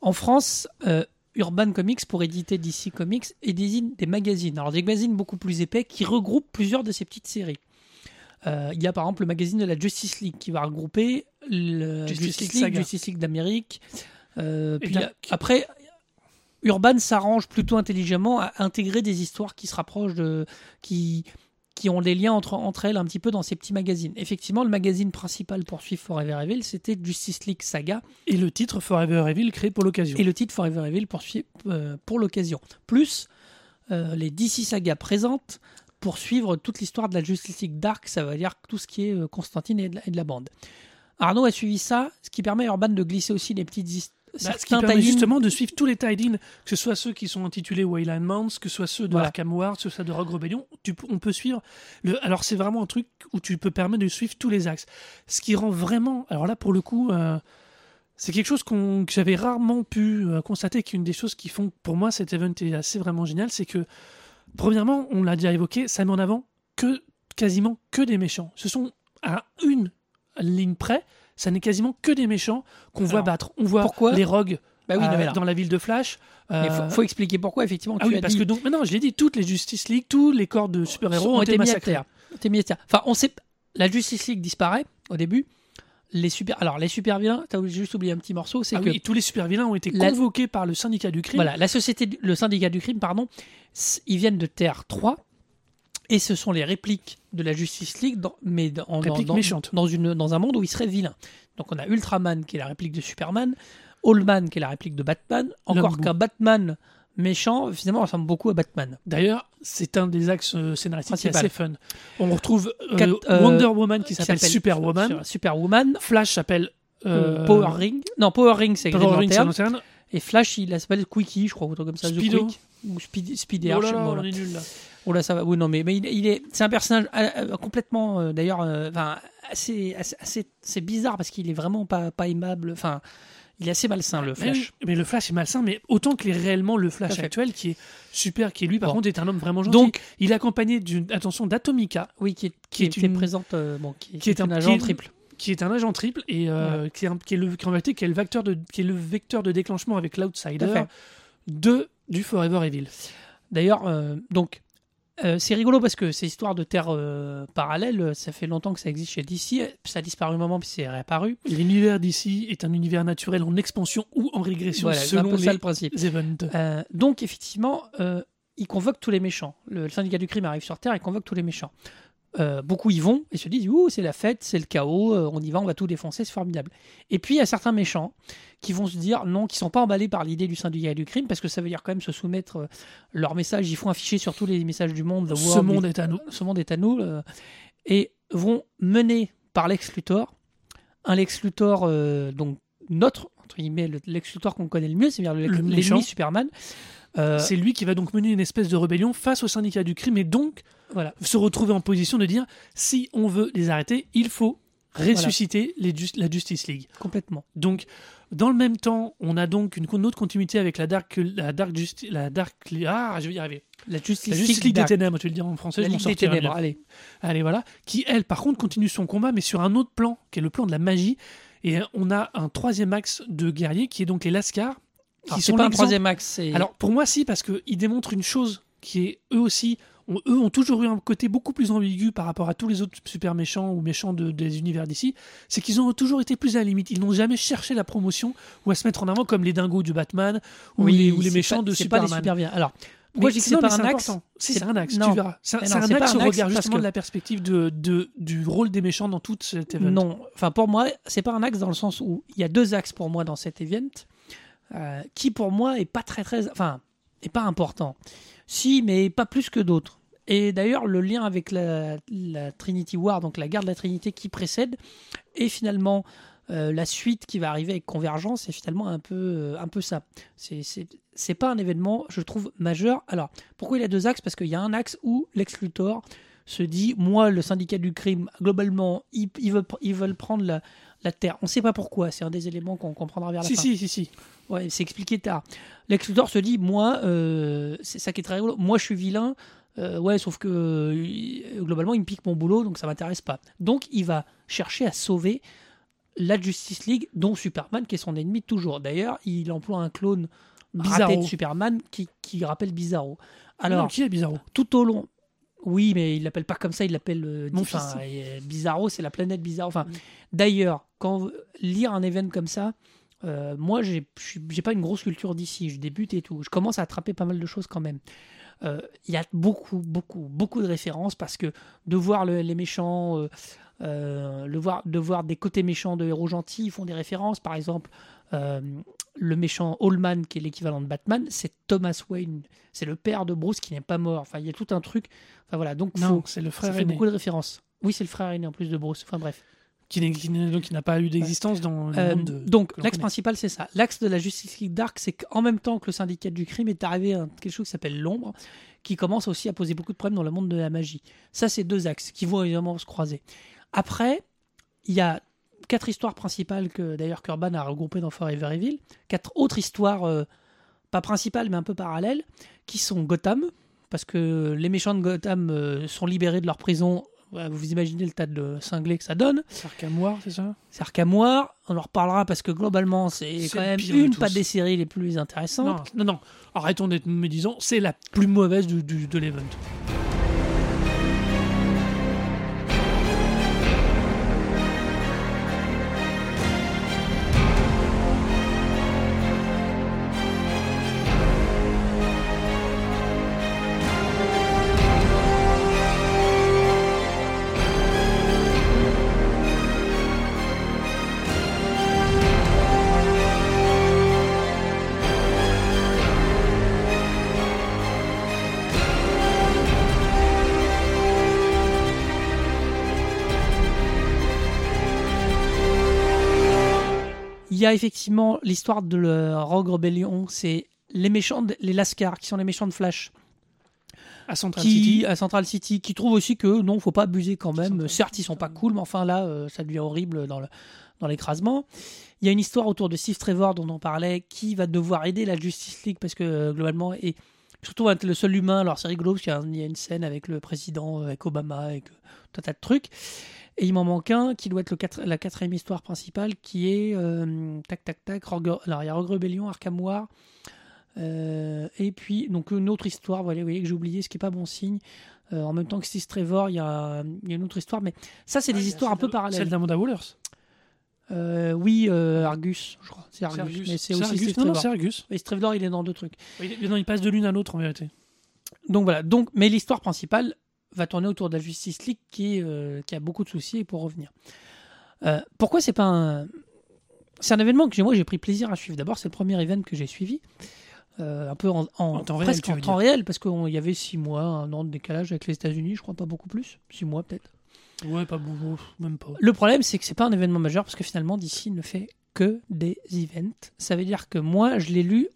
En France, euh, Urban Comics, pour éditer D C Comics, et désigne des magazines. Alors, des magazines beaucoup plus épais qui regroupent plusieurs de ces petites séries. Euh, il y a par exemple le magazine de la Justice League qui va regrouper le Justice, Justice League, League Justice League d'Amérique. Euh, puis a, après, Urban s'arrange plutôt intelligemment à intégrer des histoires qui se rapprochent de, qui, qui ont des liens entre, entre elles un petit peu dans ces petits magazines. Effectivement, le magazine principal pour suivre Forever Evil, c'était Justice League Saga. Et le titre Forever Evil créé pour l'occasion. Et le titre Forever Evil pour, euh, pour l'occasion. Plus euh, les D C Saga présentes. Pour suivre toute l'histoire de la Justice League Dark, ça veut dire tout ce qui est Constantine et de la, et de la bande. Arnaud a suivi ça, ce qui permet à Urban de glisser aussi des petites histoires. Bah, ce qui permet justement de suivre tous les tie-ins, que ce soit ceux qui sont intitulés Wayland Mons, que ce soit ceux de voilà. Arkham War, que ce soit de Rogue Rebellion, tu, on peut suivre. Le, alors c'est vraiment un truc où tu peux permettre de suivre tous les axes. Ce qui rend vraiment, alors là pour le coup, euh, c'est quelque chose qu'on, que j'avais rarement pu euh, constater, qu'une des choses qui font pour moi cet event est assez vraiment génial, c'est que premièrement, on l'a déjà évoqué, ça met en avant que, quasiment que des méchants. Ce sont à une ligne près, ça n'est quasiment que des méchants qu'on Alors, voit battre. On voit pourquoi les rogues bah oui, euh, dans la ville de Flash. Il euh... faut, faut expliquer pourquoi, effectivement. Tu ah oui, as parce dit... que donc, maintenant, je l'ai dit, toutes les Justice League, tous les corps de super-héros ont été massacrés. Enfin, on sait... La Justice League disparaît au début. Les super... Alors, les super-vilains, tu as juste oublié un petit morceau. C'est ah que oui, tous les super-vilains ont été convoqués la... par le syndicat du crime. Voilà, la société, le syndicat du crime, pardon, ils viennent de Terre trois et ce sont les répliques de la Justice League, dans... mais dans, dans, dans, dans, une, dans un monde où ils seraient vilains. Donc, on a Ultraman qui est la réplique de Superman, Allman qui est la réplique de Batman, encore qu'un Batman méchant, finalement, ressemble beaucoup à Batman. D'ailleurs, c'est un des axes scénaristiques qui est assez fun. On retrouve euh, Cat, euh, Wonder Woman qui s'appelle Superwoman. Superwoman. Flash s'appelle euh, Power Ring. Non, Power Ring, c'est Green Lantern. Lantern. Et Flash, il s'appelle Quickie, je crois, ou comme ça. Speedo. The Quick, ou Speed, Speedy. Oh là là, on est nul là. Oh là, ça va. Oui, non, mais, mais il, il est, c'est un personnage euh, complètement, euh, d'ailleurs, euh, assez, assez, assez, c'est bizarre parce qu'il est vraiment pas, pas aimable. Enfin. Il est assez malsain, le Flash. Mais, mais le Flash est malsain, mais autant que les, réellement le Flash actuel, qui est super, qui lui, par bon. contre, est un homme vraiment gentil. Donc, il est accompagné d'une attention d'Atomica. Oui, qui est, qui qui est, est une, présente, euh, bon, qui, qui est, est un, un agent qui est, triple. Qui est un agent triple et euh, ouais. qui, est un, qui, est le, qui, en réalité, qui est le vecteur de, qui est le vecteur de déclenchement avec l'Outsider de, du Forever Evil. D'ailleurs, euh, donc, euh, c'est rigolo parce que ces histoires de terres euh, parallèles, ça fait longtemps que ça existe chez D C, ça a disparu un moment puis c'est réapparu. L'univers D C est un univers naturel en expansion ou en régression, voilà, selon les, ça, le principe. les events. Euh, donc effectivement, euh, ils convoquent tous les méchants. Le, le syndicat du crime arrive sur Terre et convoque tous les méchants. Euh, beaucoup y vont et se disent ouh, c'est la fête, c'est le chaos, euh, on y va, on va tout défoncer, c'est formidable. Et puis il y a certains méchants qui vont se dire non, qui ne sont pas emballés par l'idée du syndicat du crime, parce que ça veut dire quand même se soumettre euh, leur message, ils font afficher sur tous les messages du monde, world, ce monde est à nous, ce monde est à nous, euh, et vont mener par Lex Luthor, un Lex Luthor euh, donc notre, entre guillemets, le Lex Luthor qu'on connaît le mieux, c'est-à-dire le, le l'ennemi Superman. Euh, c'est lui qui va donc mener une espèce de rébellion face au syndicat du crime et donc voilà. se retrouver en position de dire si on veut les arrêter, il faut ressusciter voilà. les ju- la Justice League. Complètement. Donc, dans le même temps, on a donc une, une autre continuité avec la Dark... La Dark, Justi- la Dark ah, je vais y arriver. La Justice, la Justice League Dark. des Ténèbres, tu veux le dire en français, la je m'en sortirai des ténèbres, allez. allez, voilà. Qui, elle, par contre, continue son combat, mais sur un autre plan, qui est le plan de la magie. Et on a un troisième axe de guerriers, qui est donc les Lascars. Qui Alors, sont c'est pas un troisième axe. C'est... Alors, pour moi, si, parce qu'ils démontrent une chose qui est, eux aussi, ont, eux ont toujours eu un côté beaucoup plus ambigu par rapport à tous les autres super méchants ou méchants de, des univers d'ici, c'est qu'ils ont toujours été plus à la limite. Ils n'ont jamais cherché la promotion ou à se mettre en avant comme les dingos du Batman ou oui, les, ou les méchants pas, de c'est Superman. C'est pas des super-viens. Alors, moi, je dis que c'est non, pas un c'est axe. Si, c'est, c'est un axe, non. tu verras. C'est, c'est, non, un, c'est un axe au regard justement que... de la perspective de, de, du rôle des méchants dans toute cet event. Non, enfin, pour moi, c'est pas un axe dans le sens où il y a deux axes pour moi dans cet event. Euh, qui pour moi est pas très très enfin est pas important si mais pas plus que d'autres et d'ailleurs le lien avec la, la Trinity War donc la guerre de la Trinité qui précède et finalement euh, la suite qui va arriver avec Convergence est finalement un peu, euh, un peu ça c'est, c'est, c'est pas un événement je trouve majeur alors pourquoi il y a deux axes parce qu'il y a un axe où Lex Luthor se dit « Moi, le syndicat du crime, globalement, ils, ils, veulent, ils veulent prendre la, la terre. » On ne sait pas pourquoi. C'est un des éléments qu'on comprendra vers la si, fin. Si, si, si. Ouais, c'est expliqué tard. Lex Luthor se dit « Moi, euh, c'est ça qui est très rigolo. Moi, je suis vilain. Euh, ouais, sauf que euh, globalement, il me pique mon boulot, donc ça ne m'intéresse pas. » Donc, il va chercher à sauver la Justice League, dont Superman, qui est son ennemi toujours. D'ailleurs, il emploie un clone Bizarro. Raté de Superman qui, qui rappelle Bizarro. Alors, non, qui est Bizarro ? Tout au long... Oui, mais il l'appelle pas comme ça, il l'appelle euh, Mon fils. Euh, Bizarro, c'est la planète Bizarro. Enfin, oui. D'ailleurs, quand lire un événement comme ça, euh, moi, j'ai, j'ai pas une grosse culture d'ici. Je débute et tout. Je commence à attraper pas mal de choses quand même. Il euh, y a beaucoup, beaucoup, beaucoup de références parce que de voir le, les méchants, euh, euh, le voir, de voir des côtés méchants de héros gentils, ils font des références. Par exemple, euh, le méchant Allman, qui est l'équivalent de Batman, c'est Thomas Wayne. C'est le père de Bruce qui n'est pas mort. Enfin, il y a tout un truc. Enfin, voilà. Donc, non, faut, c'est le frère ça fait aîné. Beaucoup de références. Oui, c'est le frère aîné en plus de Bruce. Enfin, bref. Qui, n'est, qui, n'est, qui n'a pas eu d'existence ouais. dans le euh, monde. De, donc, l'axe connaît. Principal, c'est ça. L'axe de la Justice League Dark, c'est qu'en même temps que le syndicat du crime est arrivé à quelque chose qui s'appelle l'ombre, qui commence aussi à poser beaucoup de problèmes dans le monde de la magie. Ça, c'est deux axes qui vont évidemment se croiser. Après, il y a quatre histoires principales que d'ailleurs qu'Urban a regroupées dans Forever Evil, quatre autres histoires euh, pas principales mais un peu parallèles qui sont Gotham, parce que les méchants de Gotham euh, sont libérés de leur prison. Vous imaginez le tas de cinglés que ça donne. C'est Arkham War, c'est ça ? C'est Arkham War. On en reparlera parce que globalement, c'est, c'est quand même une pas des séries les plus intéressantes. Non, non, non. Arrêtons d'être médisants. C'est la plus mauvaise de, de, de l'event. Il y a effectivement l'histoire de le Rogue Rebellion, c'est les méchants, de, les Lascars, qui sont les méchants de Flash. À Central qui, City. À Central City, qui trouvent aussi que non, il ne faut pas abuser quand même. Central Certes, ils ne sont pas cool, mais enfin là, euh, ça devient horrible dans, le, dans l'écrasement. Il y a une histoire autour de Steve Trevor, dont on parlait, qui va devoir aider la Justice League, parce que euh, globalement, et surtout être le seul humain. Alors c'est rigolo, parce qu'il y a, il y a une scène avec le président, avec Obama, avec tout un tas de trucs. Et il m'en manque un qui doit être le quatre, la quatrième histoire principale qui est euh, tac tac tac Rogue, alors il y a Rogue Rebellion, Arkham War euh, et puis donc une autre histoire, vous voyez, vous voyez que j'ai oublié, ce qui est pas bon signe. Euh, en même temps que Steve Trevor, il y a, il y a une autre histoire, mais ça c'est ah, des histoires un peu parallèles. Celle d'Amanda Waller. Euh, oui, euh, Argus, je crois. C'est Argus, c'est Argus. Mais c'est, c'est aussi Argus. Non, non, c'est Argus. Et Steve Trevor, il est dans deux trucs. Oui, non, il passe de l'une à l'autre en vérité. Donc voilà. Donc, mais l'histoire principale va tourner autour de la Justice League qui, est, euh, qui a beaucoup de soucis. Et pour revenir, euh, pourquoi c'est pas un... c'est un événement que moi j'ai pris plaisir à suivre. D'abord, c'est le premier événement que j'ai suivi euh, un peu en, en, en temps presque réel, en temps réel, parce qu'il y avait six mois, un an de décalage avec les États-Unis, je crois, pas beaucoup plus, six mois peut-être. Ouais, pas beaucoup, même pas. Le problème, c'est que c'est pas un événement majeur parce que finalement, D C ne fait que des events. Ça veut dire que moi, je l'ai lu.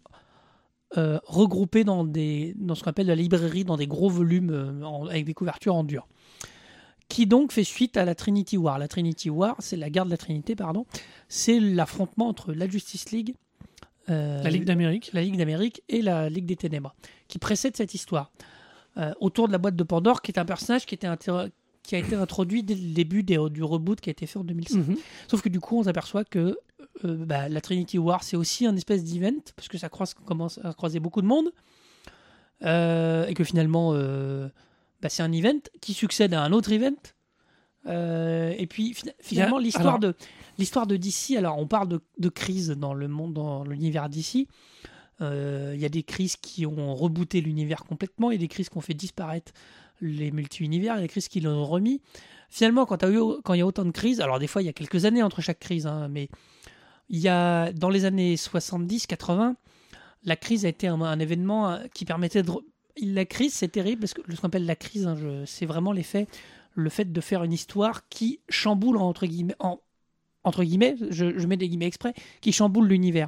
Euh, regroupés dans, des, dans ce qu'on appelle de la librairie, dans des gros volumes euh, en, avec des couvertures en dur, qui donc fait suite à la Trinity War. La Trinity War, c'est la guerre de la Trinité, pardon. C'est l'affrontement entre la Justice League, euh, la Ligue d'Amérique, la Ligue d'Amérique et la Ligue des Ténèbres, qui précède cette histoire euh, autour de la boîte de Pandore, qui est un personnage qui, était inter- qui a été introduit dès le début des, du reboot qui a été fait en deux mille cinq. Mm-hmm. Sauf que du coup, on s'aperçoit que Euh, bah, la Trinity War, c'est aussi un espèce d'event parce que ça croise, commence à croiser beaucoup de monde euh, et que finalement euh, bah, c'est un event qui succède à un autre event euh, et puis fi- finalement a, l'histoire alors... de l'histoire de D C. Alors on parle de, de crise dans le monde, dans l'univers D C. Il euh, y a des crises qui ont rebooté l'univers complètement, il y a des crises qui ont fait disparaître les multi-univers, il y a des crises qui l'ont remis. Finalement, quand il y a autant de crises, alors des fois il y a quelques années entre chaque crise, hein, mais il y a, dans les années soixante-dix quatre-vingts, la crise a été un, un événement qui permettait de... La crise, c'est terrible, parce que ce qu'on appelle la crise, hein, je, c'est vraiment l'effet, le fait de faire une histoire qui chamboule, entre guillemets, en, entre guillemets je, je mets des guillemets exprès, qui chamboule l'univers.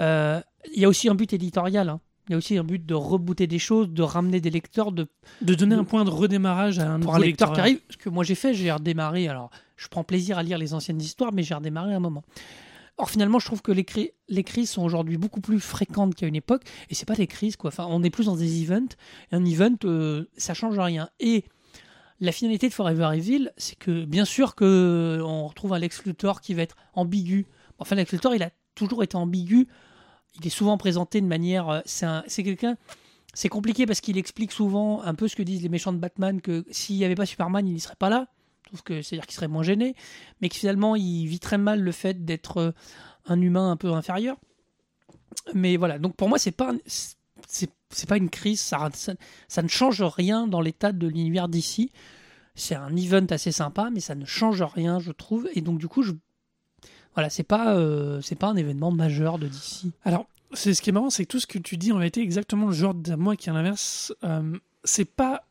Euh, il y a aussi un but éditorial, hein. Il y a aussi un but de rebooter des choses, de ramener des lecteurs, de, de donner de, un point de redémarrage à un pour nouveau un lecteur, lecteur qui arrive. Ce que moi j'ai fait, j'ai redémarré. Alors, je prends plaisir à lire les anciennes histoires, mais j'ai redémarré un moment. Or, finalement, je trouve que les, cri- les crises sont aujourd'hui beaucoup plus fréquentes qu'à une époque, et c'est pas des crises, quoi. Enfin, on est plus dans des events. Un event, euh, ça change rien. Et la finalité de Forever Evil, c'est que, bien sûr, que on retrouve un Lex Luthor qui va être ambigu. Enfin, Lex Luthor, il a toujours été ambigu. Il est souvent présenté de manière... C'est, un, c'est quelqu'un... C'est compliqué parce qu'il explique souvent un peu ce que disent les méchants de Batman, que s'il n'y avait pas Superman, il n'y serait pas là. Sauf que c'est-à-dire qu'il serait moins gêné. Mais que finalement, il vit très mal le fait d'être un humain un peu inférieur. Mais voilà. Donc pour moi, c'est pas... C'est, c'est pas une crise. Ça, ça, ça ne change rien dans l'état de l'univers D C. C'est un event assez sympa, mais ça ne change rien, je trouve. Et donc du coup, je... Voilà, c'est pas, euh, c'est pas un événement majeur de D C. Alors, c'est ce qui est marrant, c'est que tout ce que tu dis, en réalité, exactement le genre de moi qui est à l'inverse, euh, c'est pas...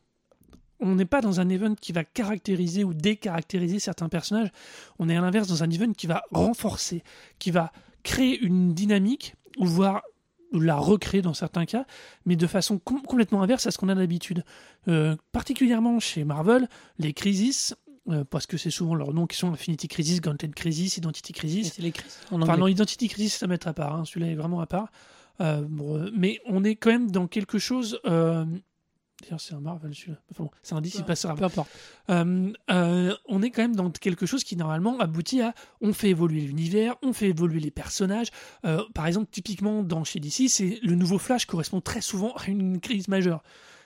On n'est pas dans un event qui va caractériser ou décaractériser certains personnages. On est à l'inverse dans un event qui va renforcer, qui va créer une dynamique, ou voire la recréer dans certains cas, mais de façon com- complètement inverse à ce qu'on a d'habitude. Euh, particulièrement chez Marvel, les crises... parce que c'est souvent leurs noms qui sont Infinity Crisis, Gauntlet Crisis, Identity Crisis. C'est les crises. Enfin non, Identity Crisis, ça va être à part. Hein. Celui-là est vraiment à part. Euh, bon, mais on est quand même dans quelque chose... Euh... D'ailleurs, c'est un Marvel, celui-là. Enfin bon, c'est un D C, ah, il passera. Peu importe. Euh, euh, on est quand même dans quelque chose qui, normalement, aboutit à... On fait évoluer l'univers, on fait évoluer les personnages. Euh, par exemple, typiquement, dans chez D C, c'est, le nouveau Flash correspond très souvent à une crise majeure.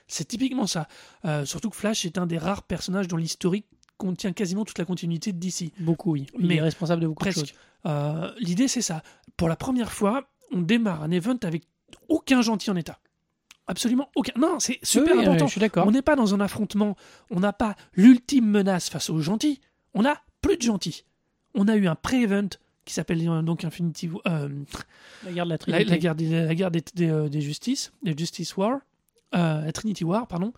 C'est typiquement ça. Euh, surtout que Flash est un des rares personnages dont l'historique contient quasiment toute la continuité de D C. Beaucoup, oui. Il mais est responsable de beaucoup presque. De choses. Euh, l'idée, c'est ça. Pour la première fois, on démarre un event avec aucun gentil en état. Absolument aucun. Non, c'est super oui, important. Oui, je suis d'accord. On n'est pas dans un affrontement. On n'a pas l'ultime menace face aux gentils. On n'a plus de gentils. On a eu un pré-event qui s'appelle euh, donc Infinity... Euh, la guerre de la Trinité. La, la guerre, des, la guerre des, des, euh, des Justices. Les Justice War. Euh, la Trinity War, pardon.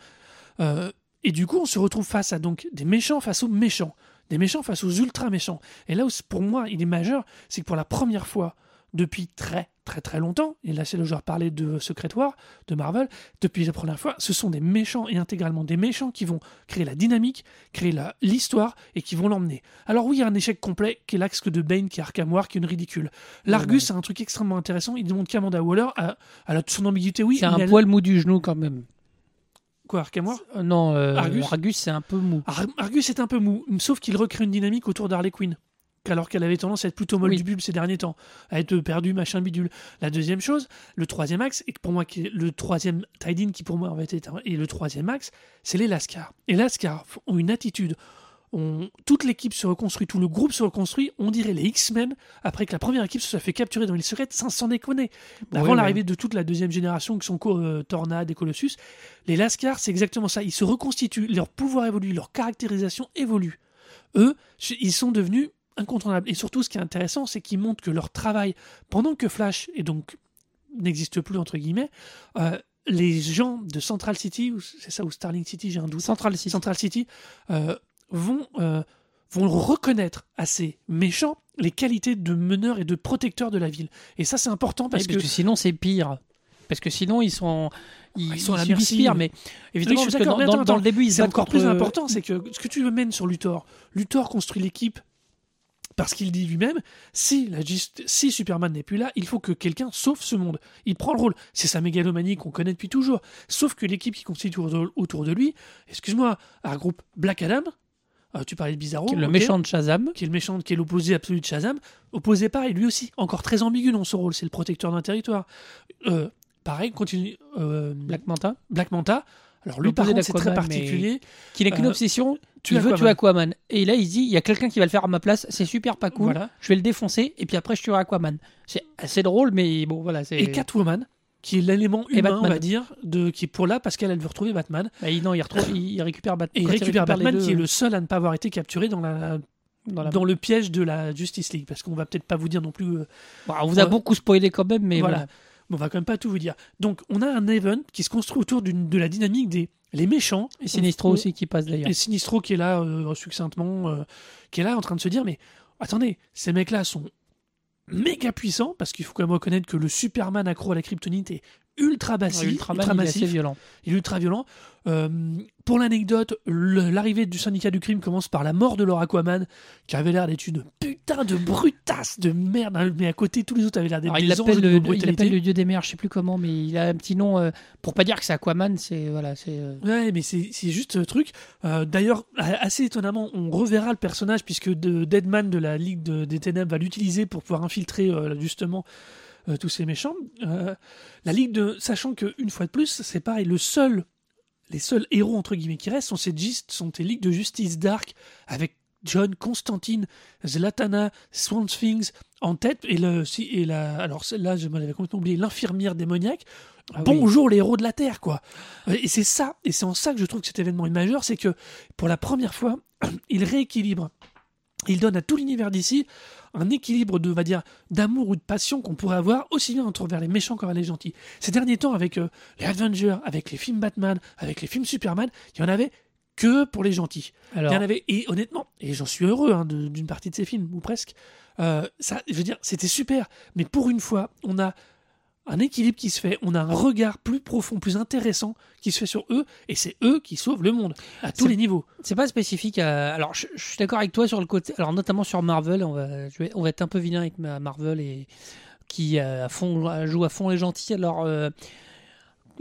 Euh... Et du coup, on se retrouve face à donc, des méchants face aux méchants, des méchants face aux ultra-méchants. Et là où, pour moi, il est majeur, c'est que pour la première fois, depuis très, très, très longtemps, et là, c'est là où je reparlais de Secret War, de Marvel, depuis la première fois, ce sont des méchants, et intégralement des méchants, qui vont créer la dynamique, créer la, l'histoire, et qui vont l'emmener. Alors oui, il y a un échec complet, qui est l'axe de Bane, qui est Arkham War, qui est une ridicule. L'Argus, c'est un truc extrêmement intéressant, il demande qu'Amanda Waller, à, à la, son ambiguïté, oui... C'est un elle... poil mou du genou, quand même. Quoi, Arkham War ? Non, euh, Argus. Argus, c'est un peu mou. Ar- Argus, c'est un peu mou, sauf qu'il recrée une dynamique autour d'Harley Quinn, alors qu'elle avait tendance à être plutôt molle oui. du bulbe ces derniers temps, à être perdue, machin, bidule. La deuxième chose, le troisième axe, et pour moi, qui est le troisième Tidin, qui pour moi, en fait, est un, et le troisième axe, c'est les Lascar. Et Lascar ont une attitude. On, toute l'équipe se reconstruit, tout le groupe se reconstruit, on dirait les X-Men, après que la première équipe se soit fait capturer dans les secrètes sans s'en déconner. Bon, Avant oui, l'arrivée mais... de toute la deuxième génération, qui sont euh, Tornade et Colossus, les Lascar, c'est exactement ça. Ils se reconstituent, leur pouvoir évolue, leur caractérisation évolue. Eux, ils sont devenus incontournables. Et surtout, ce qui est intéressant, c'est qu'ils montrent que leur travail, pendant que Flash, et donc n'existe plus, entre guillemets, euh, les gens de Central City, ou c'est ça, ou Starling City, j'ai un doute. Central City. Central City, euh, vont, euh, vont reconnaître à ces méchants les qualités de meneurs et de protecteurs de la ville. Et ça, c'est important parce, oui, parce que... que... sinon, c'est pire. Parce que sinon, ils sont... Ils, ils sont à la merci. Pire, mais évidemment, oui, parce que dans, attends, dans, dans le début, ils se battent contre... C'est encore plus important, c'est que ce que tu mènes sur Luthor, Luthor construit l'équipe parce qu'il dit lui-même, si, la just... si Superman n'est plus là, il faut que quelqu'un sauve ce monde. Il prend le rôle. C'est sa mégalomanie qu'on connaît depuis toujours. Sauf que l'équipe qui constitue autour de lui, excuse-moi, regroupe Black Adam, Euh, tu parlais de Bizarro, qui est le okay, méchant de Shazam, qui est le méchant, qui est l'opposé absolu de Shazam, opposé pareil, lui aussi, encore très ambigu dans son rôle, c'est le protecteur d'un territoire. Euh, pareil, continue. Euh, Black Manta, Black Manta. Alors lui, par contre, c'est très particulier. Qui n'a qu'une euh, obsession, tu veux tuer Aquaman. Et là, il dit, il y a quelqu'un qui va le faire à ma place, c'est super pas cool. Voilà. Je vais le défoncer et puis après, je tuerai Aquaman. C'est assez drôle, mais bon, voilà. C'est... Et Catwoman, qui est l'élément humain, on va dire, de, qui est pour là, parce qu'elle elle veut retrouver Batman. Bah, non, il, retrouve, il, il récupère, Bat- et il récupère, il récupère Batman, deux, qui est le seul à ne pas avoir été capturé dans, la, dans, la... dans le piège de la Justice League, parce qu'on va peut-être pas vous dire non plus... Euh, bon, on vous a euh, beaucoup spoilé quand même, mais voilà. voilà. Bon, on va quand même pas tout vous dire. Donc, on a un event qui se construit autour d'une, de la dynamique des les méchants. Et Sinistro on, aussi qui passe d'ailleurs. Et Sinistro qui est là, euh, succinctement, euh, qui est là en train de se dire, mais attendez, ces mecs-là sont... méga puissant, parce qu'il faut quand même reconnaître que le Superman accro à la kryptonite est ultra massif, Ultraman, ultra massif, il est assez violent. Il est ultra violent. Euh, pour l'anecdote, l'arrivée du syndicat du crime commence par la mort de leur Aquaman, qui avait l'air d'être une putain de brutasse de merde, hein, mais à côté tous les autres avaient l'air d'être des anges de brutalité. Il appelle le dieu des mers, je sais plus comment, mais il a un petit nom euh, pour pas dire que c'est Aquaman, c'est voilà, c'est. Euh... Ouais, mais c'est c'est juste ce truc. Euh, D'ailleurs, assez étonnamment, on reverra le personnage puisque de, Deadman de la Ligue de, des Ténèbres va l'utiliser pour pouvoir infiltrer euh, justement. Euh, tous ces méchants, euh, la Ligue de... Sachant qu'une fois de plus, c'est pareil, le seul, les seuls héros entre guillemets qui restent sont ces, sont ces Ligues de Justice Dark, avec John Constantine, Zatanna, Swamp Things en tête, et, le, et la, alors là, je m'en avais complètement oublié, l'infirmière démoniaque, ah, bonjour oui. Les héros de la Terre, quoi. Et c'est ça, et c'est en ça que je trouve que cet événement est majeur, c'est que pour la première fois, il rééquilibre, il donne à tout l'univers d'ici un équilibre de, on va dire, d'amour ou de passion qu'on pourrait avoir aussi bien entre vers les méchants qu'envers les gentils. Ces derniers temps, avec euh, les Avengers, avec les films Batman, avec les films Superman, il n'y en avait que pour les gentils. Alors... Il y en avait, et honnêtement, et j'en suis heureux hein, d'une partie de ces films, ou presque, euh, ça, je veux dire, c'était super. Mais pour une fois, on a un équilibre qui se fait, on a un regard plus profond, plus intéressant qui se fait sur eux, et c'est eux qui sauvent le monde, à tous les niveaux. C'est pas spécifique à... Alors, je, je suis d'accord avec toi sur le côté... Alors, notamment sur Marvel, on va, je vais, on va être un peu vilain avec Marvel, et qui euh, à fond, joue à fond les gentils. Alors, euh,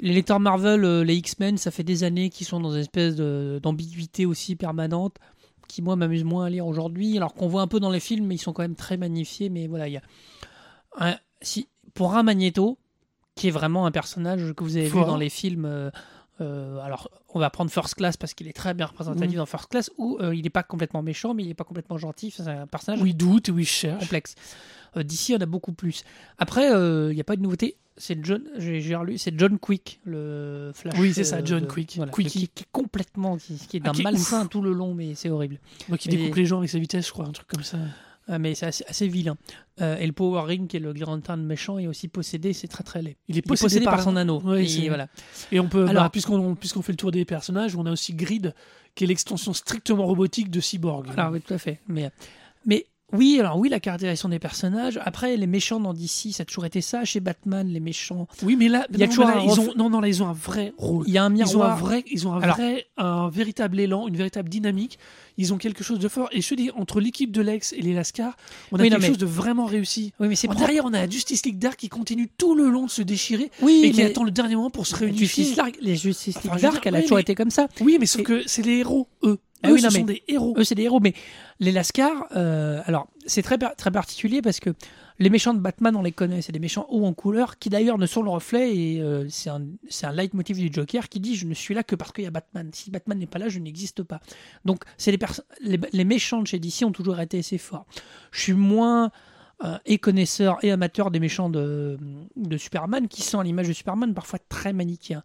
les lecteurs Marvel, euh, les X-Men, ça fait des années qu'ils sont dans une espèce de, d'ambiguïté aussi permanente, qui, moi, m'amuse moins à lire aujourd'hui, alors qu'on voit un peu dans les films, mais ils sont quand même très magnifiés, mais voilà, il y a... Un, si... Pour un Magneto, qui est vraiment un personnage que vous avez Forever. Vu dans les films, euh, euh, alors on va prendre First Class parce qu'il est très bien représentatif mmh. dans First Class, où euh, il n'est pas complètement méchant, mais il n'est pas complètement gentil. C'est un personnage où il doute, où il cherche. Complexe. Euh, D'ici, on a beaucoup plus. Après, il euh, n'y a pas de nouveauté. C'est John, j'ai, j'ai relu, c'est John Quick, le Flash. Oui, c'est ça, John de, Quick. Voilà, Quick. Qui, qui est complètement, qui, qui est d'un ah, qui est malsain ouf. Tout le long, mais c'est horrible. Moi qui mais... découpe les gens avec sa vitesse, je crois, un truc comme ça. Ah, mais c'est assez, assez vilain. Euh, et le Power Ring, qui est le grand teint de méchant, est aussi possédé, c'est très très laid. Il est possédé, il est possédé par, par son anneau. Ouais, et, voilà. Et on peut, alors, bah, puisqu'on, puisqu'on fait le tour des personnages, on a aussi Grid, qui est l'extension strictement robotique de Cyborg. Alors, oui, tout à fait. Mais, mais oui, alors oui, la caractérisation des personnages. Après, les méchants dans D C, ça a toujours été ça. Chez Batman, les méchants. Oui, mais là, il y a non, toujours là, un... ils ont, non, non, là, ils ont un vrai rôle. Il y a un miroir. Ils ont un vrai, ils ont un alors, vrai, un véritable élan, une véritable dynamique. Ils ont quelque chose de fort. Et je te dis, entre l'équipe de Lex et les Lascar, on a oui, quelque mais... chose de vraiment réussi. Oui, mais c'est en derrière, on a la Justice League Dark qui continue tout le long de se déchirer oui, et qui mais... attend le dernier moment pour se réunir. Justice Dark, les Justice League enfin, Dark, dire, elle a oui, toujours mais... été comme ça. Oui, mais sauf et... que c'est les héros, eux. Ah eux, oui, ce non, sont mais... des héros. Eux, c'est des héros. Mais les Lascar, euh, alors, c'est très, très particulier parce que les méchants de Batman, on les connaît. C'est des méchants hauts en couleur qui, d'ailleurs, ne sont le reflet. Et euh, c'est un, un leitmotiv du Joker qui dit « Je ne suis là que parce qu'il y a Batman. Si Batman n'est pas là, je n'existe pas. » Donc, c'est les, les, les méchants de chez D C ont toujours été assez forts. Je suis moins euh, et connaisseur et amateur des méchants de, de Superman qui sont, à l'image de Superman, parfois très manichéens.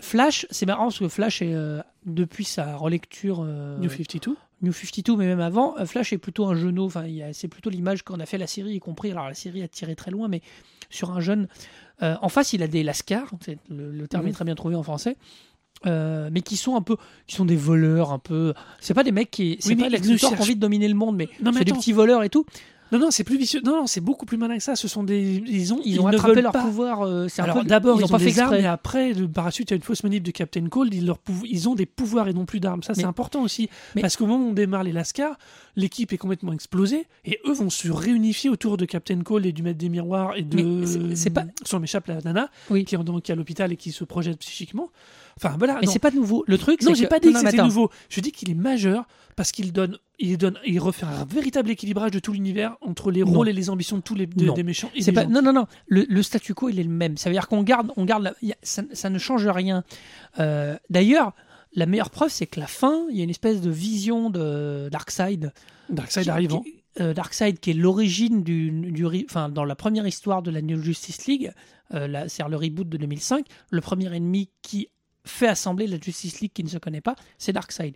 Flash, c'est marrant parce que Flash, est, euh, depuis sa relecture... Euh, New cinquante-deux New cinquante-deux, mais même avant, Flash est plutôt un jeuneau. Enfin, c'est plutôt l'image qu'on a fait la série, y compris. Alors, la série a tiré très loin, mais sur un jeune... Euh, en face, il a des lascars, le, le terme mmh. est très bien trouvé en français, euh, mais qui sont un peu... qui sont des voleurs, un peu... C'est pas des mecs qui... C'est oui, pas les qui ont envie de dominer le monde, mais, mais c'est des petits voleurs et tout. Non, non, c'est plus vicieux. Non, non, c'est beaucoup plus malin que ça. Ce sont des... Ils ont, ils ils ont attrapé leur pas. pouvoir. Euh, alors d'abord, ils n'ont pas fait exprès. Et après, de, par la suite, il y a une fausse manip de Captain Cold. Ils, leur pou... ils ont des pouvoirs et non plus d'armes. Ça, c'est important aussi. Mais... Parce qu'au moment où on démarre les Lascars, l'équipe est complètement explosée. Et eux vont se réunifier autour de Captain Cold et du maître des miroirs. Et de... c'est, c'est pas... Sur m'échappe la nana, oui. qui est donc à l'hôpital et qui se projette psychiquement. Enfin, voilà. Mais c'est pas nouveau. Le truc, non, j'ai que... pas dit non, que c'était nouveau. Je dis qu'il est majeur parce qu'il donne, il donne, il refait un véritable équilibrage de tout l'univers entre les non. rôles et les ambitions de tous les de, des méchants. Et des pas... Non, non, non. Le, le statu quo, il est le même. Ça veut dire qu'on garde, on garde. La... Ça, ça ne change rien. Euh, D'ailleurs, la meilleure preuve, c'est que la fin, il y a une espèce de vision de Darkseid. Darkseid qui, arrivant. Qui, euh, Darkseid, qui est l'origine du, du, enfin, dans la première histoire de la New Justice League, euh, c'est-à-dire le reboot de deux mille cinq, le premier ennemi qui fait assembler la Justice League qui ne se connaît pas, c'est Darkseid.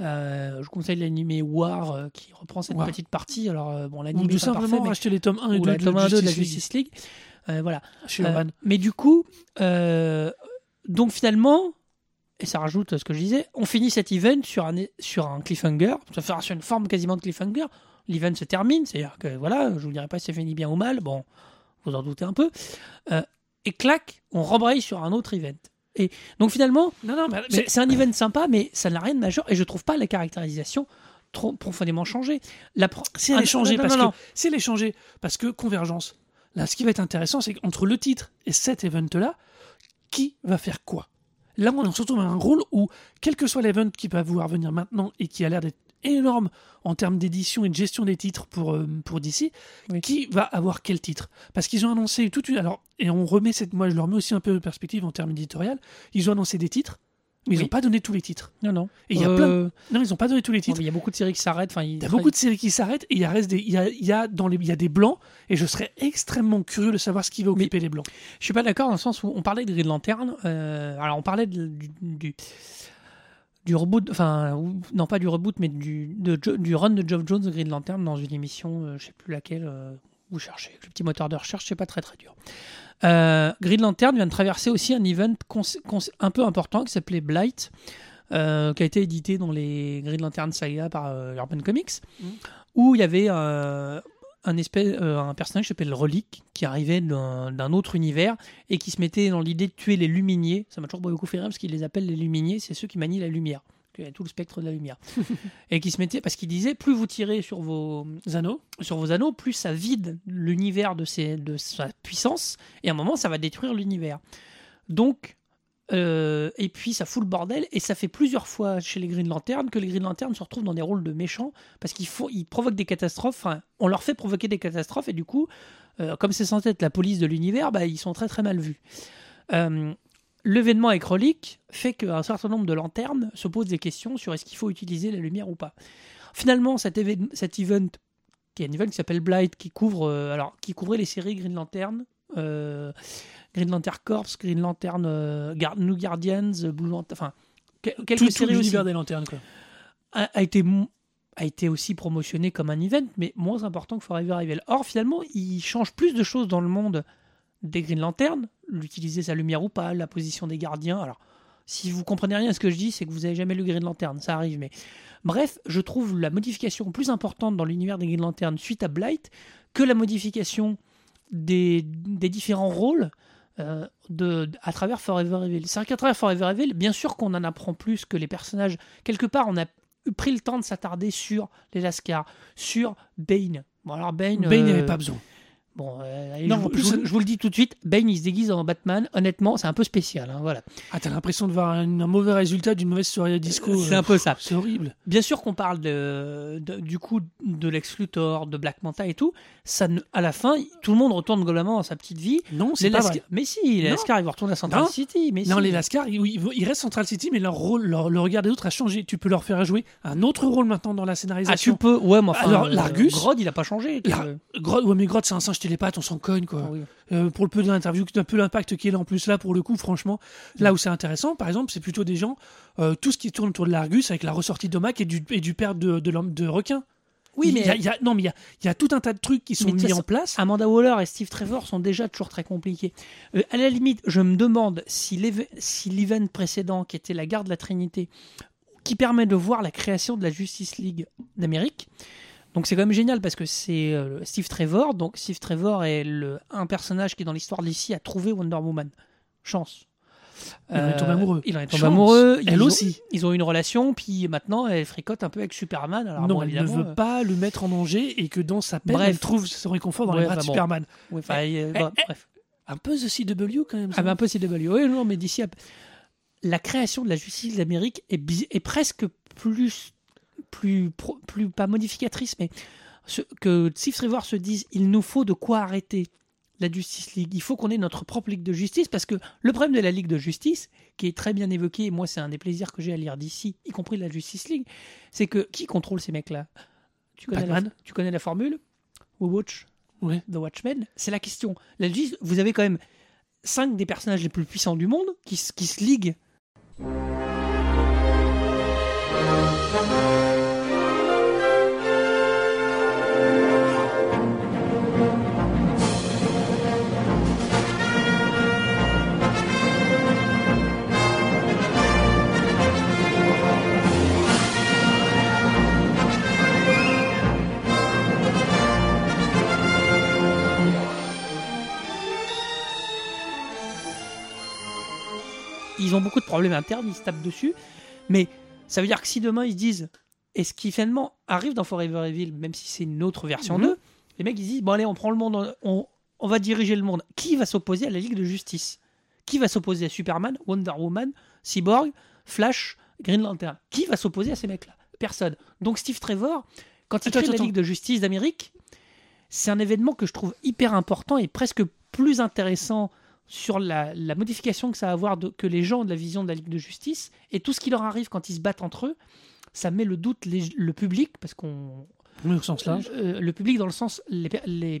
Euh, je conseille l'animé War euh, qui reprend cette War. petite partie. Alors, euh, bon, l'animé, c'est parfait. Mais... acheter les tomes un et deux, de, la, de la Justice League. Euh, voilà. Euh, mais du coup, euh, donc finalement, et ça rajoute ce que je disais, on finit cet event sur un, sur un cliffhanger, sur une forme quasiment de cliffhanger. L'event se termine, c'est-à-dire que voilà, je vous dirai pas si c'est fini bien ou mal, bon, vous en doutez un peu. Euh, et clac, on rembraye sur un autre event. Et donc finalement, non, non, mais, c'est, c'est un event sympa, mais ça n'a rien de majeur, et je trouve pas la caractérisation trop profondément changée. La pro... Si elle est changée, non, parce non, non. que si elle est changée, parce que Convergence. Là, ce qui va être intéressant, c'est qu'entre le titre et cet event-là, qui va faire quoi ? Là, on se retrouve à un rôle où, quel que soit l'event qui va vouloir venir maintenant et qui a l'air d'être énorme en termes d'édition et de gestion des titres pour, euh, pour D C, oui. Qui va avoir quel titre ? Parce qu'ils ont annoncé toute une... Alors, et on remet cette... Moi, je leur mets aussi un peu de perspective en termes éditorial. Ils ont annoncé des titres, mais ils n'ont oui. pas donné tous les titres. Non, non. Et il euh... y a plein... De... Non, ils n'ont pas donné tous les titres. Il y a beaucoup de séries qui s'arrêtent. Enfin, il y a beaucoup de séries qui s'arrêtent et il y a, reste des... il y a, il y a dans les... il y a des blancs et je serais extrêmement curieux de savoir ce qui va occuper mais... les blancs. Je ne suis pas d'accord dans le sens où on parlait de Green Lantern. Euh... Alors, on parlait de... du... du... du reboot, enfin non pas du reboot mais du, de, du run de Geoff Johns de Green Lantern dans une émission euh, je sais plus laquelle, euh, vous cherchez le petit moteur de recherche, c'est pas très très dur. euh, Green Lantern vient de traverser aussi un event cons- cons- un peu important qui s'appelait Blight, euh, qui a été édité dans les Green Lantern Saga par euh, Urban Comics, mm. où il y avait euh, un, espèce, euh, un personnage qui s'appelle Relic qui arrivait d'un, d'un autre univers et qui se mettait dans l'idée de tuer les luminiers. Ça m'a toujours beaucoup fait rire parce qu'ils les appellent les luminiers, c'est ceux qui manient la lumière, tout le spectre de la lumière. Et qui se mettait, parce qu'il disait plus vous tirez sur vos anneaux, sur vos anneaux plus ça vide l'univers de, ses, de sa puissance et à un moment ça va détruire l'univers. Donc Euh, et puis ça fout le bordel et ça fait plusieurs fois chez les Green Lantern que les Green Lantern se retrouvent dans des rôles de méchants parce qu'ils font, ils provoquent des catastrophes, hein, on leur fait provoquer des catastrophes et du coup euh, comme c'est censé être la police de l'univers, bah, ils sont très très mal vus. euh, l'événement avec Relic fait qu'un certain nombre de lanternes se posent des questions sur est-ce qu'il faut utiliser la lumière ou pas. Finalement cet, éve- cet event qui est un event qui s'appelle Blight qui, couvre, euh, alors, qui couvrait les séries Green Lantern, Euh, Green Lantern Corps, Green Lantern euh, Gar- New Guardians, Blue Lantern, enfin quelques tout, séries tout l'univers aussi des lanternes quoi. A, a, été, a été aussi promotionné comme un event mais moins important que Forever Evil. Or finalement il change plus de choses dans le monde des Green Lantern, l'utiliser sa lumière ou pas, la position des gardiens. Alors si vous comprenez rien à ce que je dis c'est que vous n'avez jamais lu Green Lantern, ça arrive, mais bref, je trouve la modification plus importante dans l'univers des Green Lantern suite à Blight que la modification Des, des différents rôles euh, de, à travers Forever Evil. C'est vrai qu'à travers Forever Evil, bien sûr qu'on en apprend plus que les personnages. Quelque part, on a pris le temps de s'attarder sur les Lascars, sur Bane. Bon, alors Bane... Bane n'avait euh... pas besoin. Bon, euh, allez, non, je, en plus, je, vous, je vous le dis tout de suite, Bane il se déguise en Batman, honnêtement c'est un peu spécial, hein, voilà. Ah, t'as l'impression de voir un, un mauvais résultat d'une mauvaise soirée à disco. C'est euh, un peu ça. C'est horrible. Bien sûr qu'on parle de, de, du coup de Lex Luthor, de Black Manta et tout, ça ne, à la fin tout le monde retourne globalement dans sa petite vie. Non, c'est les pas Lascar, vrai. Mais si, les non. Lascar ils vont retourner à Central non. City. Mais non, si. Les Lascar ils, ils, ils restent Central City mais leur rôle, leur, le regard des autres a changé. Tu peux leur faire jouer un autre rôle maintenant dans la scénarisation. Ah tu peux, ouais mais enfin, alors, euh, l'Argus, Grodd il a pas changé. La, Grodd, ouais mais Grodd c'est un singe télépathe, on s'en cogne quoi. Oui. Euh, pour le peu de l'interview, un peu l'impact qu'il a en plus là pour le coup, franchement, là où c'est intéressant, par exemple, c'est plutôt des gens, euh, tout ce qui tourne autour de l'Argus avec la ressortie d'Omac et du, et du père de, de l'homme de requin. Oui, mais il y a, il y a, non, mais il y a, il y a tout un tas de trucs qui sont mis façon, en place. Amanda Waller et Steve Trevor sont déjà toujours très compliqués. Euh, à la limite, je me demande si, l'eve- si l'event précédent, qui était la Garde de la Trinité, qui permet de voir la création de la Justice League d'Amérique. Donc c'est quand même génial parce que c'est euh, Steve Trevor. Donc Steve Trevor est le, un personnage qui dans l'histoire d'ici a trouvé Wonder Woman. Chance. Il en est tombé amoureux. Il en est tombé amoureux. Ils elle ont, aussi. Ils ont une relation, puis maintenant elle fricote un peu avec Superman. Alors non, bon, elle ne veut euh... pas le mettre en danger et que dans sa peine, bref, elle trouve son réconfort dans ouais, les bras bah de bon. Superman. Ouais, bah, eh, eh, bah, eh, bref. Un peu The C W quand même. Ah bah, un peu C W. Oui, non, mais d'ici à... la création de la Justice d'Amérique est, bi- est presque plus Plus, plus pas modificatrice, mais ce, que Steve Trevor se dise il nous faut de quoi arrêter la Justice League, il faut qu'on ait notre propre Ligue de Justice, parce que le problème de la Ligue de Justice qui est très bien évoqué, et moi c'est un des plaisirs que j'ai à lire d'ici, y compris de la Justice League, c'est que qui contrôle ces mecs là tu connais, la, tu connais la formule We Watch ouais. The Watchmen, c'est la question. La Justice, vous avez quand même cinq des personnages les plus puissants du monde qui, qui se liguent. ils ont beaucoup de problèmes internes, ils se tapent dessus, mais ça veut dire que si demain ils se disent, et ce qui finalement arrive dans Forever Evil, même si c'est une autre version mmh. d'eux, les mecs ils disent, bon allez, on prend le monde, on, on va diriger le monde. Qui va s'opposer à la Ligue de Justice? Qui va s'opposer à Superman, Wonder Woman, Cyborg, Flash, Green Lantern? Qui va s'opposer à ces mecs-là? Personne. Donc Steve Trevor, quand il crée la Ligue de Justice d'Amérique, c'est un événement que je trouve hyper important et presque plus intéressant sur la, la modification que ça a à avoir de, que les gens de la vision de la Ligue de Justice et tout ce qui leur arrive quand ils se battent entre eux. Ça met le doute les, le public, parce qu'on oui, au sens large. Euh, le public dans le sens les, les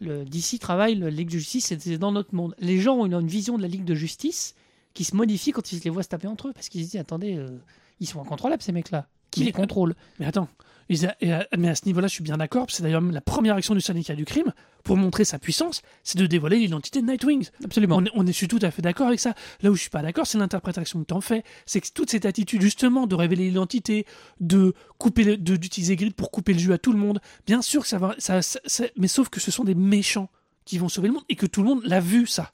le D C travaille, la Ligue de Justice c'est dans notre monde. Les gens ont une, une vision de la Ligue de Justice qui se modifie quand ils les voient se taper entre eux, parce qu'ils se disent attendez, euh, ils sont incontrôlables ces mecs-là. Qui mais, les contrôle? Mais attends, ils a, et à, mais à ce niveau-là, je suis bien d'accord. C'est d'ailleurs la première action du syndicat du crime pour montrer sa puissance, c'est de dévoiler l'identité de Nightwing. Absolument. On est, on est je suis tout à fait d'accord avec ça. Là où je suis pas d'accord, c'est l'interprétation que t'en fais. C'est que toute cette attitude justement de révéler l'identité, de couper, le, de d'utiliser Grid pour couper le jus à tout le monde. Bien sûr que ça va, ça, ça, ça, mais sauf que ce sont des méchants qui vont sauver le monde et que tout le monde l'a vu ça.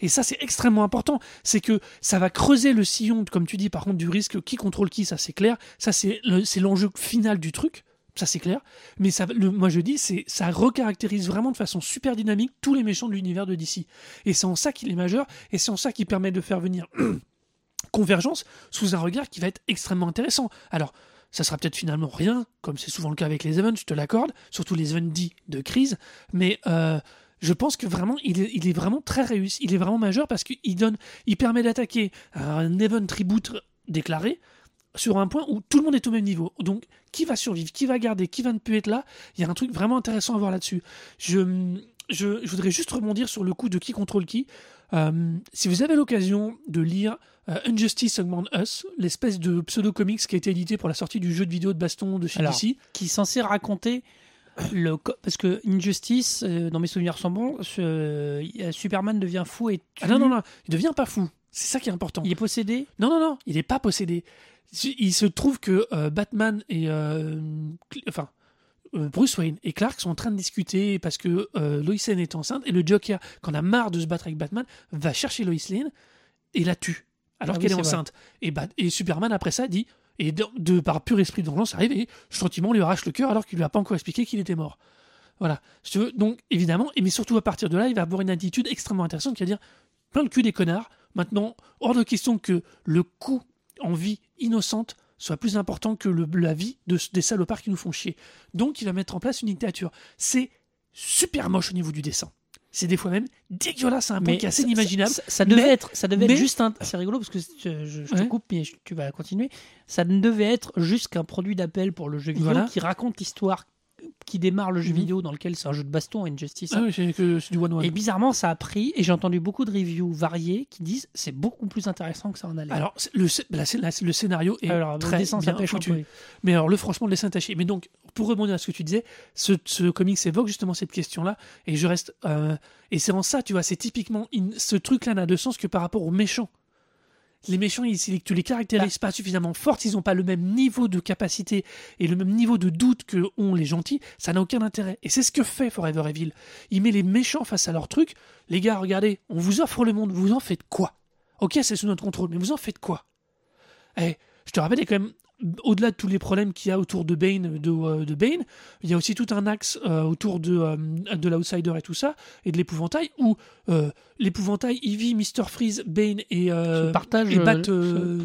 Et ça, c'est extrêmement important. C'est que ça va creuser le sillon, comme tu dis, par contre, du risque. Qui contrôle qui, ça, c'est clair. Ça, c'est, le, c'est l'enjeu final du truc. Ça, c'est clair. Mais ça, le, moi, je dis, c'est, ça recaractérise vraiment de façon super dynamique tous les méchants de l'univers de D C. Et c'est en ça qu'il est majeur. Et c'est en ça qu'il permet de faire venir Convergence sous un regard qui va être extrêmement intéressant. Alors, ça sera peut-être finalement rien, comme c'est souvent le cas avec les events, je te l'accorde. Surtout les events dits de crise. Mais... Euh, je pense que vraiment, il est, il est vraiment très réussi. Il est vraiment majeur parce qu'il donne, il permet d'attaquer un event reboot déclaré sur un point où tout le monde est au même niveau. Donc, qui va survivre, qui va garder, qui va ne plus être là? Il y a un truc vraiment intéressant à voir là-dessus. Je, je, je voudrais juste rebondir sur le coup de qui contrôle qui. Euh, si vous avez l'occasion de lire euh, Injustice Among Us, l'espèce de pseudo-comics qui a été édité pour la sortie du jeu de vidéo de baston de chez Alors, D C, qui est censé raconter... Le co- parce que Injustice, euh, dans mes souvenirs sont bons, euh, Superman devient fou et tue... ah non non non, il devient pas fou. C'est ça qui est important. Il est possédé? Non non non, il est pas possédé. Il se trouve que euh, Batman et euh, cl- enfin euh, Bruce Wayne et Clark sont en train de discuter parce que euh, Lois Lane est enceinte et le Joker, quand on a marre de se battre avec Batman, va chercher Lois Lane et la tue alors ah qu'elle oui, est enceinte. Et, bah, et Superman après ça dit et de, de par pur esprit de vengeance arrive et gentiment lui arrache le cœur alors qu'il lui a pas encore expliqué qu'il était mort. Voilà. Si tu veux, donc évidemment, et mais surtout à partir de là, il va avoir une attitude extrêmement intéressante qui va dire plein le cul des connards. Maintenant, hors de question que le coup en vie innocente soit plus important que le, la vie de, des salopards qui nous font chier. Donc il va mettre en place une dictature. C'est super moche au niveau du dessin. C'est des fois même dégueulasse à un point qui est assez inimaginable. Ça, ça, ça devait mais, être, ça devait mais... être juste un... C'est rigolo parce que je, je, je ouais. te coupe, mais je, tu vas continuer. Ça ne devait être juste qu'un produit d'appel pour le jeu vidéo voilà. qui raconte l'histoire qui démarre le jeu mmh. vidéo dans lequel c'est un jeu de baston, Injustice. Ah oui, c'est, que, c'est du one-one. Et bizarrement, ça a pris, et j'ai entendu beaucoup de reviews variées qui disent c'est beaucoup plus intéressant que ça en a l'air. Alors, le, la, la, le scénario est alors, très dessin, bien foutu. Mais alors, le, franchement, le dessin est taché. Mais donc, pour rebondir à ce que tu disais, ce, ce comics évoque justement cette question-là, et je reste... Euh, et c'est en ça, tu vois, c'est typiquement... In, ce truc-là n'a de sens que par rapport aux méchants. Les méchants, ils, ils, tu les caractérises bah. pas suffisamment forts, ils n'ont pas le même niveau de capacité et le même niveau de doute que ont les gentils, ça n'a aucun intérêt. Et c'est ce que fait Forever Evil. Il met les méchants face à leur truc. Les gars, regardez, on vous offre le monde, vous en faites quoi? Ok, c'est sous notre contrôle, mais vous en faites quoi? Eh, je te rappelle, il y a quand même, au-delà de tous les problèmes qu'il y a autour de Bane, de, euh, de Bane il y a aussi tout un axe euh, autour de, euh, de l'Outsider et tout ça, et de l'Épouvantail, où euh, l'Épouvantail, Ivy, Mister Freeze, Bane et, euh, se partage, et Bat, euh,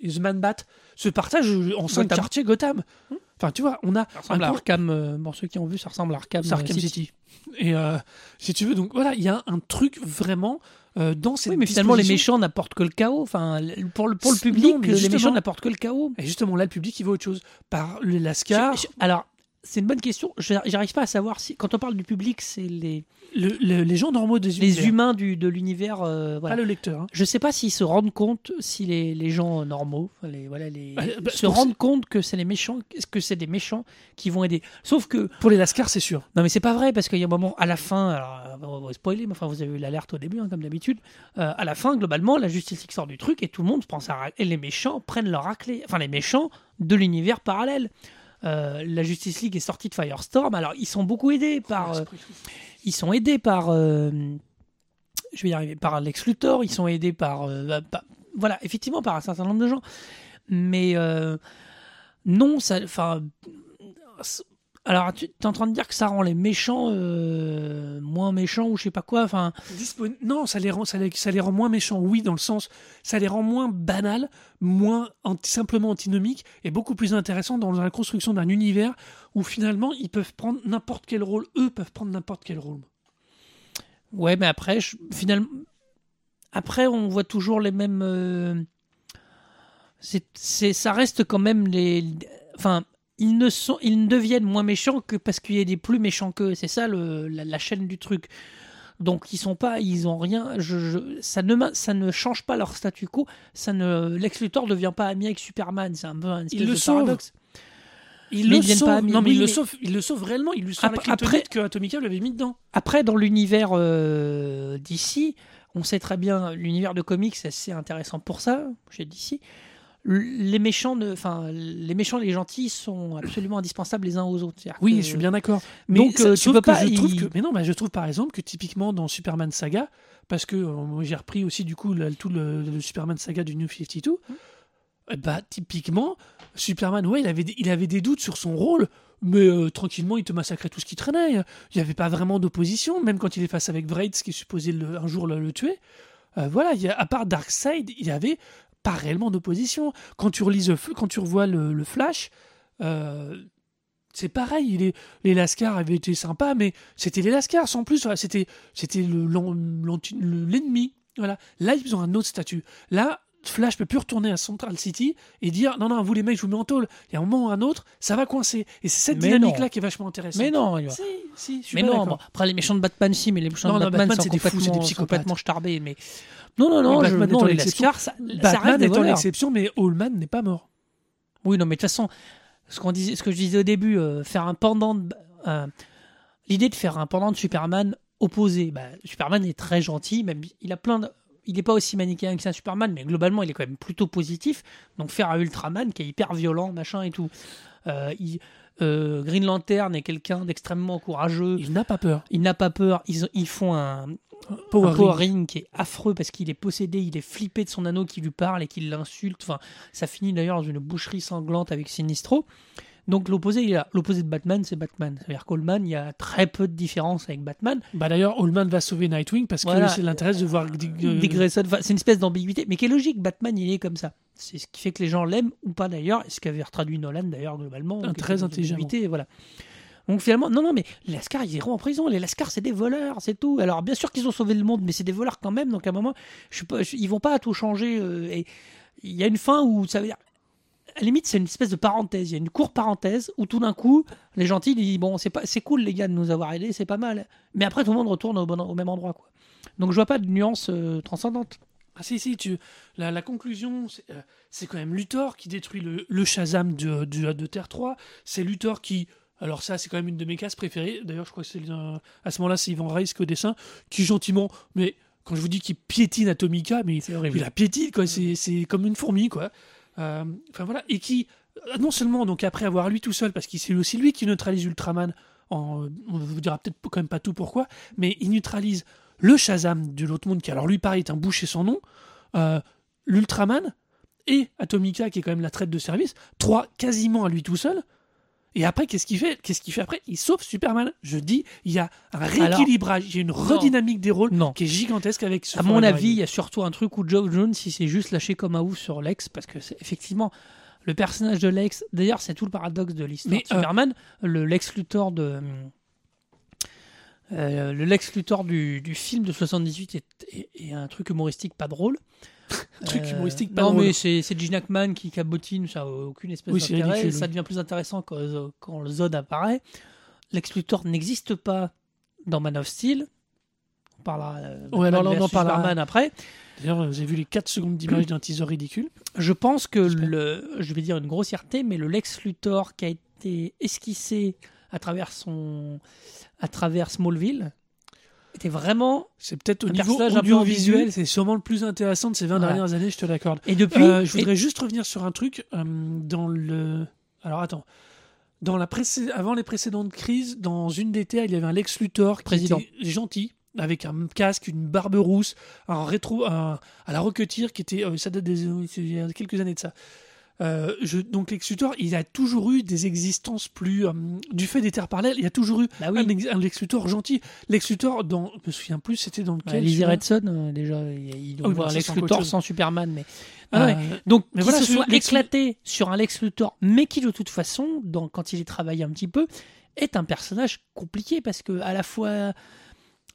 ce... et The Man Bat se partagent en cinq quartiers Gotham. Hmm enfin, tu vois, on a... Ça ressemble à Arkham, euh, bon, ceux qui ont vu, ça ressemble à Arkham, euh, Arkham City. City. Et euh, si tu veux, donc voilà, il y a un truc vraiment... Euh, dans cette oui, mais finalement, les méchants n'apportent que le chaos. Enfin, pour le, pour le public, non, les méchants n'apportent que le chaos. Et justement, là, le public, il veut autre chose. Par le Lascar. Je, je, alors, c'est une bonne question. Je, j'arrive pas à savoir si, quand on parle du public, c'est les le, le, les gens normaux des les univers. Humains du, de l'univers. Euh, voilà. Pas le lecteur. Hein. Je sais pas s'ils se rendent compte, si les, les gens normaux, les, voilà, les bah, bah, se rendent c'est... compte que c'est les méchants, que c'est des méchants qui vont aider. Sauf que pour les Lascar, c'est sûr. Non, mais c'est pas vrai parce qu'il y a un moment à la fin. Alors, on va spoiler, mais enfin, vous avez eu l'alerte au début, hein, comme d'habitude. Euh, à la fin, globalement, la justice sort du truc et tout le monde prend sa raclée. Et les méchants prennent leur raclée. Enfin, les méchants de l'univers parallèle. Euh, la Justice League est sortie de Firestorm. Alors, ils sont beaucoup aidés par. Euh, ils sont aidés par. Euh, je vais y arriver, par Lex Luthor, ils sont aidés par, euh, par voilà, effectivement par un certain nombre de gens, mais euh, non, ça, enfin, alors tu es en train de dire que ça rend les méchants euh, moins méchants ou je sais pas quoi, enfin, dispon... non, ça les rend, ça les, ça les rend moins méchants, oui, dans le sens, ça les rend moins banals, moins anti, simplement antinomiques, et beaucoup plus intéressants dans la construction d'un univers où finalement ils peuvent prendre n'importe quel rôle, eux peuvent prendre n'importe quel rôle. Ouais, mais après, je, finalement, après, on voit toujours les mêmes. Euh, c'est, c'est, ça reste quand même les. Enfin, ils ne sont, ils ne deviennent moins méchants que parce qu'il y a des plus méchants qu'eux. C'est ça le, la, la chaîne du truc. Donc ils sont pas, ils ont rien. Je, je, ça ne, ça ne change pas leur statu quo. Ça ne, Lex Luthor ne devient pas ami avec Superman. C'est un peu un espèce de paradoxe. Il le sauve. Non, mais il le sauve. Il le sauve réellement. Il lui sauve la kryptonite que Atomica l'avait mis dedans. Après, dans l'univers euh, D C, on sait très bien, l'univers de comics, c'est assez intéressant pour ça. Chez D C, les méchants, enfin les méchants, les gentils sont absolument indispensables les uns aux autres. C'est-à-dire oui, que... je suis bien d'accord. Mais donc, ça, euh, tu peux pas. Je trouve il... que... Mais non, mais je trouve par exemple que typiquement dans Superman Saga, parce que euh, j'ai repris aussi du coup le, tout le, le Superman Saga du New cinquante-deux. Mm. Bah, typiquement, Superman, ouais, il avait, des, il avait des doutes sur son rôle, mais euh, tranquillement, il te massacrait tout ce qui traînait. Il n'y avait pas vraiment d'opposition, même quand il est face avec Wraith, qui est supposé le, un jour le, le tuer. Euh, voilà, il y a, à part Darkseid, il n'y avait pas réellement d'opposition. Quand tu relises, quand tu revois le, le Flash, euh, c'est pareil. Les, les Lascars avaient été sympas, mais c'était les Lascars, sans plus. Voilà, c'était c'était le, le, l'ennemi. Voilà. Là, ils ont un autre statut. Là, Flash peut plus retourner à Central City et dire non non vous les mecs je vous mets en tôle, il y a un moment ou un autre ça va coincer, et c'est cette dynamique là qui est vachement intéressante. Mais non, si, si, je suis mais pas non bon, après les méchants de Batman si, mais les méchants non, de non, Batman, Batman c'est des fous, c'est des psychopathes complètement starbés, mais non non non, mais Batman je, non, non les Lascars ça, Batman étant l'exception, mais Allman n'est pas mort. Oui non mais de toute façon ce qu'on disait, ce que je disais au début, euh, faire un pendant de, euh, l'idée de faire un pendant de Superman opposé, bah, Superman est très gentil, même il a plein de... Il n'est pas aussi manichéen que ça, Superman, mais globalement, il est quand même plutôt positif. Donc, faire un Ultraman qui est hyper violent, machin et tout. Euh, il, euh, Green Lantern est quelqu'un d'extrêmement courageux. Il n'a pas peur. Il n'a pas peur. Ils, ils font un power, un power ring. ring qui est affreux parce qu'il est possédé, il est flippé de son anneau qui lui parle et qui l'insulte. Enfin, ça finit d'ailleurs dans une boucherie sanglante avec Sinistro. Donc l'opposé, il a, l'opposé de Batman, c'est Batman. C'est-à-dire qu'Allman, il y a très peu de différence avec Batman. Bah d'ailleurs, Allman va sauver Nightwing parce que voilà, c'est l'intérêt de voir Dick Grayson. C'est une espèce d'ambiguïté, mais qui est logique. Batman, il est comme ça. C'est ce qui fait que les gens l'aiment ou pas d'ailleurs. Et ce qu'avait retraduit Nolan d'ailleurs globalement. Un très intelligent. Voilà. Donc finalement, non non, mais les Lascars, ils iront en prison. Les Lascars, c'est des voleurs, c'est tout. Alors bien sûr qu'ils ont sauvé le monde, mais c'est des voleurs quand même. Donc à un moment, je sais pas, je, ils vont pas à tout changer. Euh, et il y a une fin où ça veut dire. À la limite, c'est une espèce de parenthèse. Il y a une courte parenthèse où tout d'un coup, les gentils disent bon, c'est pas, c'est cool les gars de nous avoir aidés, c'est pas mal. Mais après, tout le monde retourne au, bon, au même endroit, quoi. Donc, je vois pas de nuance euh, transcendante. Ah si si, tu la, la conclusion, c'est, euh, c'est quand même Luthor qui détruit le, le Shazam de, de, de Terre trois. C'est Luthor qui, alors ça, c'est quand même une de mes cases préférées. D'ailleurs, je crois que c'est euh, à ce moment-là, c'est Ivan Reis au dessin qui gentiment, mais quand je vous dis qu'il piétine Atomica, mais il la piétine quoi. C'est, c'est comme une fourmi quoi. Euh, enfin voilà, et qui non seulement donc après avoir lui tout seul, parce que c'est aussi lui qui neutralise Ultraman, en, on vous dira peut-être quand même pas tout pourquoi, mais il neutralise le Shazam de l'autre monde qui alors lui pareil est un boucher sans nom, euh, l'Ultraman et Atomica qui est quand même la traite de service, trois quasiment à lui tout seul. Et après, qu'est-ce qu'il fait Qu'est-ce qu'il fait après Il sauve Superman. Je dis, il y a un rééquilibrage, il y a une redynamique non, des rôles non. qui est gigantesque avec ce. À mon avis, il y a surtout un truc où Geoff Johns il s'est juste lâché comme un ouf sur Lex, parce que c'est effectivement le personnage de Lex. D'ailleurs, c'est tout le paradoxe de l'histoire mais de Superman, euh... le Lex Luthor de euh, le Lex Luthor du, du film de soixante-dix-huit est, est, est un truc humoristique pas drôle. Truc humoristique, euh, pas non drôle. Mais c'est, c'est Gene Hackman qui cabotine, ça n'a aucune espèce oui, d'intérêt, ça devient plus intéressant quand, quand le Zod apparaît. Lex Luthor n'existe pas dans Man of Steel, on parlera de ouais, Superman après. D'ailleurs j'ai vu les quatre secondes d'image d'un teaser ridicule. Je pense que, le, je vais dire une grossièreté, mais le Lex Luthor qui a été esquissé à travers, son, à travers Smallville, c'était vraiment. C'est peut-être au niveau audiovisuel, c'est sûrement le plus intéressant de ces vingt voilà. dernières années, je te l'accorde. Et depuis. Euh, je voudrais et... juste revenir sur un truc. Euh, dans le. Alors attends. Dans la pré- Avant les précédentes crises, dans une des terres, il y avait un Lex Luthor qui Président. était gentil, avec un casque, une barbe rousse, un rétro, un, à la Rocketeer qui était, euh, ça date des, il y a quelques années de ça. Euh, je, donc Lex Luthor, il a toujours eu des existences plus euh, du fait des terres parallèles. Il y a toujours eu bah oui. un, un Lex Luthor gentil. Lex Luthor dans, je me souviens plus, c'était dans lequel. Bah, Lizzie Redson euh, déjà, il doit oh, voir Lex Luthor sans Superman, mais ah, euh, ouais. donc mais qu'il voilà, se soit Lex... éclaté sur un Lex Luthor, mais qui de toute façon, dans, quand il est travaillé un petit peu, est un personnage compliqué parce que à la fois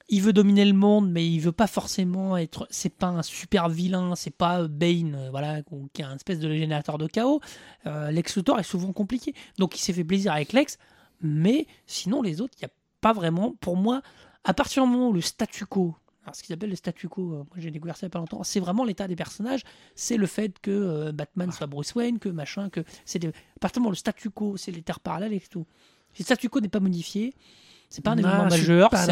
il veut dominer le monde, mais il veut pas forcément être. C'est pas un super vilain, c'est pas Bane, voilà, qui est un espèce de générateur de chaos. Euh, Lex Luthor est souvent compliqué, donc il s'est fait plaisir avec Lex, mais sinon les autres, il n'y a pas vraiment. Pour moi, à partir du moment où le statu quo, alors ce qu'ils appellent le statu quo, euh, moi j'ai découvert ça il n'y a pas longtemps, c'est vraiment l'état des personnages, c'est le fait que euh, Batman soit Bruce Wayne, que machin, que c'est des... à partir du moment où le statu quo, c'est les terres parallèles et tout. Si le statu quo n'est pas modifié. C'est pas un événement majeur, c'est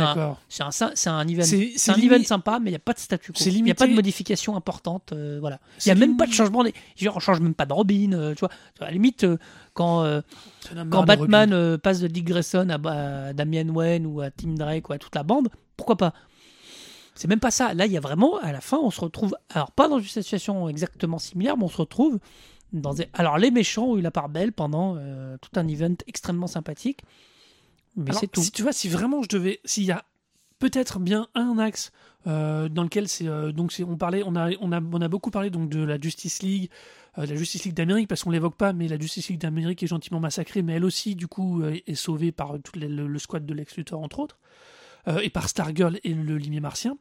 un, c'est, un, c'est un event, c'est, c'est c'est un limi... event sympa, mais il n'y a pas de statu quo. Il n'y a pas de modification importante. Euh, voilà. Il n'y a lim... même pas de changement. Des... Genre, on ne change même pas de Robin. Euh, tu vois. À la limite, euh, quand, euh, quand Batman euh, passe de Dick Grayson à, à Damian Wayne ou à Tim Drake ou à toute la bande, pourquoi pas ? C'est même pas ça. Là, il y a vraiment, à la fin, on se retrouve. Alors, pas dans une situation exactement similaire, mais on se retrouve dans des... Alors, les méchants ont eu la part belle pendant euh, tout un event extrêmement sympathique. Mais alors, c'est tout. Si tu vois, si vraiment je devais, s'il y a peut-être bien un axe euh, dans lequel c'est euh, donc c'est, on parlait, on a on a on a beaucoup parlé donc de la Justice League, euh, de la Justice League d'Amérique parce qu'on l'évoque pas, mais la Justice League d'Amérique est gentiment massacrée, mais elle aussi du coup euh, est sauvée par tout le, le, le squad de Lex Luthor entre autres euh, et par Stargirl et le limier martien.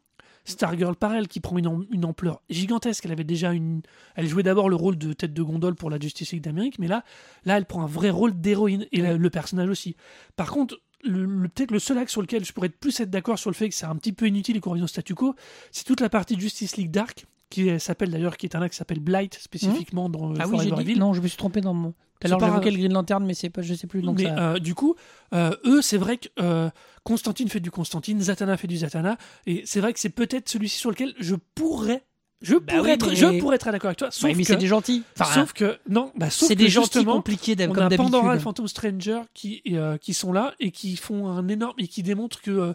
Stargirl par elle qui prend une, une ampleur gigantesque. Elle avait déjà une, elle jouait d'abord le rôle de tête de gondole pour la Justice League d'Amérique, mais là, là, elle prend un vrai rôle d'héroïne et la, le personnage aussi. Par contre, le, le, peut-être le seul axe sur lequel je pourrais plus être d'accord sur le fait que c'est un petit peu inutile et qu'on revient au statu quo, c'est toute la partie Justice League Dark qui s'appelle d'ailleurs, qui est un axe qui s'appelle Blight spécifiquement mmh. dans ah oui, Forever Evil. Non, je me suis trompé dans mon. Alors pas... j'évoquais le Green Lantern, mais c'est pas, je sais plus. Donc mais ça... euh, du coup, euh, eux, c'est vrai que euh, Constantine fait du Constantine, Zatanna fait du Zatanna, et c'est vrai que c'est peut-être celui-ci sur lequel je pourrais, je bah pourrais, oui, être, mais... je pourrais être d'accord avec toi. Sauf ouais, mais que, c'est des gentils. Enfin, sauf que non, bah, sauf c'est que des gentils compliqués d'hab- comme d'habitude. On a Pandora et Phantom Stranger qui euh, qui sont là et qui font un énorme et qui démontrent que. Euh,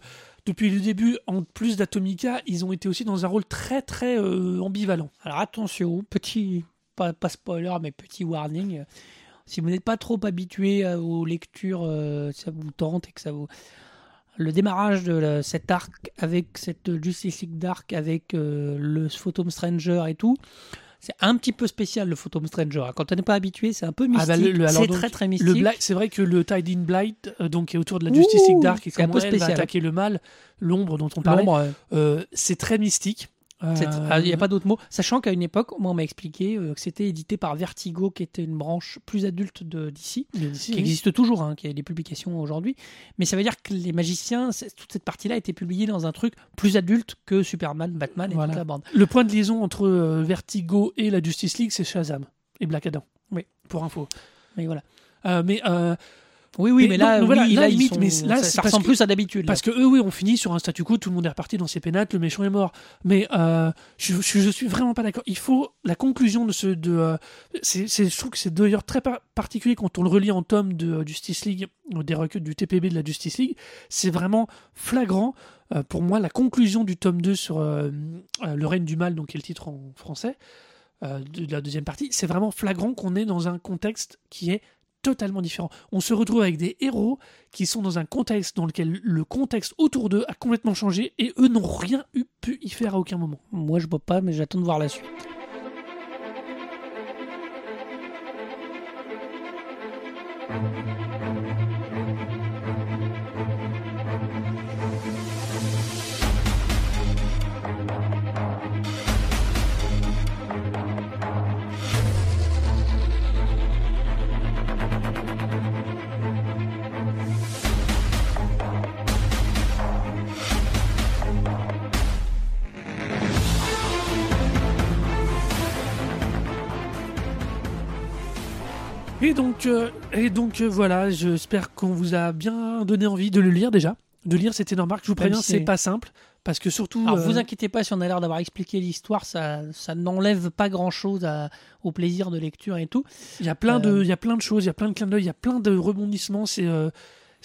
Depuis le début, en plus d'Atomica, ils ont été aussi dans un rôle très très euh, ambivalent. Alors attention, petit, pas, pas spoiler, mais petit warning. Si vous n'êtes pas trop habitué aux lectures, euh, ça vous tente et que ça vous... Le démarrage de la, cet arc avec cette Justice League Dark, avec euh, le Phantom Stranger et tout, c'est un petit peu spécial le Phantom Stranger. Quand on n'est pas habitué, c'est un peu mystique. Ah bah le, le, c'est donc, très très mystique. Le Blight, c'est vrai que le Tied in Blight, euh, donc qui est autour de la Justice League Dark et comment elle va attaquer le mal, l'ombre dont on parlait, euh, euh, c'est très mystique. Euh... C'est, ah, il n'y a pas d'autre mot. Sachant qu'à une époque, moi on m'a expliqué euh, que c'était édité par Vertigo, qui était une branche plus adulte de D C, de D C qui oui. existe toujours, hein, qui a des publications aujourd'hui. Mais ça veut dire que les magiciens, toute cette partie-là était publiée dans un truc plus adulte que Superman, Batman et voilà. toute la bande. Le point de liaison entre euh, Vertigo et la Justice League, c'est Shazam et Black Adam. Oui, pour info. Mais voilà. Euh, mais euh... Oui, oui, mais, mais là, non, voilà, oui, là, là limite, sont, mais là, ça, ça ressemble que, plus à d'habitude. Parce là. que eux, oui, on finit sur un statu quo, tout le monde est reparti dans ses pénates, le méchant est mort. Mais euh, je, je, je suis vraiment pas d'accord. Il faut la conclusion de ce, de, euh, c'est, c'est, je trouve que c'est d'ailleurs très par- particulier quand on le relit en tome de euh, Justice League, des recueils du T P B de la Justice League. C'est vraiment flagrant. Euh, pour moi, la conclusion du tome deux sur euh, euh, le règne du mal, donc qui est le titre en français euh, de, de la deuxième partie, c'est vraiment flagrant qu'on est dans un contexte qui est totalement différent. On se retrouve avec des héros qui sont dans un contexte dans lequel le contexte autour d'eux a complètement changé et eux n'ont rien eu, pu y faire à aucun moment. Moi je bois pas, mais j'attends de voir la suite. Et donc, euh, et donc euh, voilà, j'espère qu'on vous a bien donné envie de le lire déjà. De lire cette énorme marque, je vous préviens, c'est pas simple. Parce que surtout. Alors, euh... vous inquiétez pas si on a l'air d'avoir expliqué l'histoire, ça, ça n'enlève pas grand chose à, au plaisir de lecture et tout. Il y a plein, euh... de, il y a plein de choses, il y a plein de clins d'œil, il y a plein de rebondissements. C'est. Euh...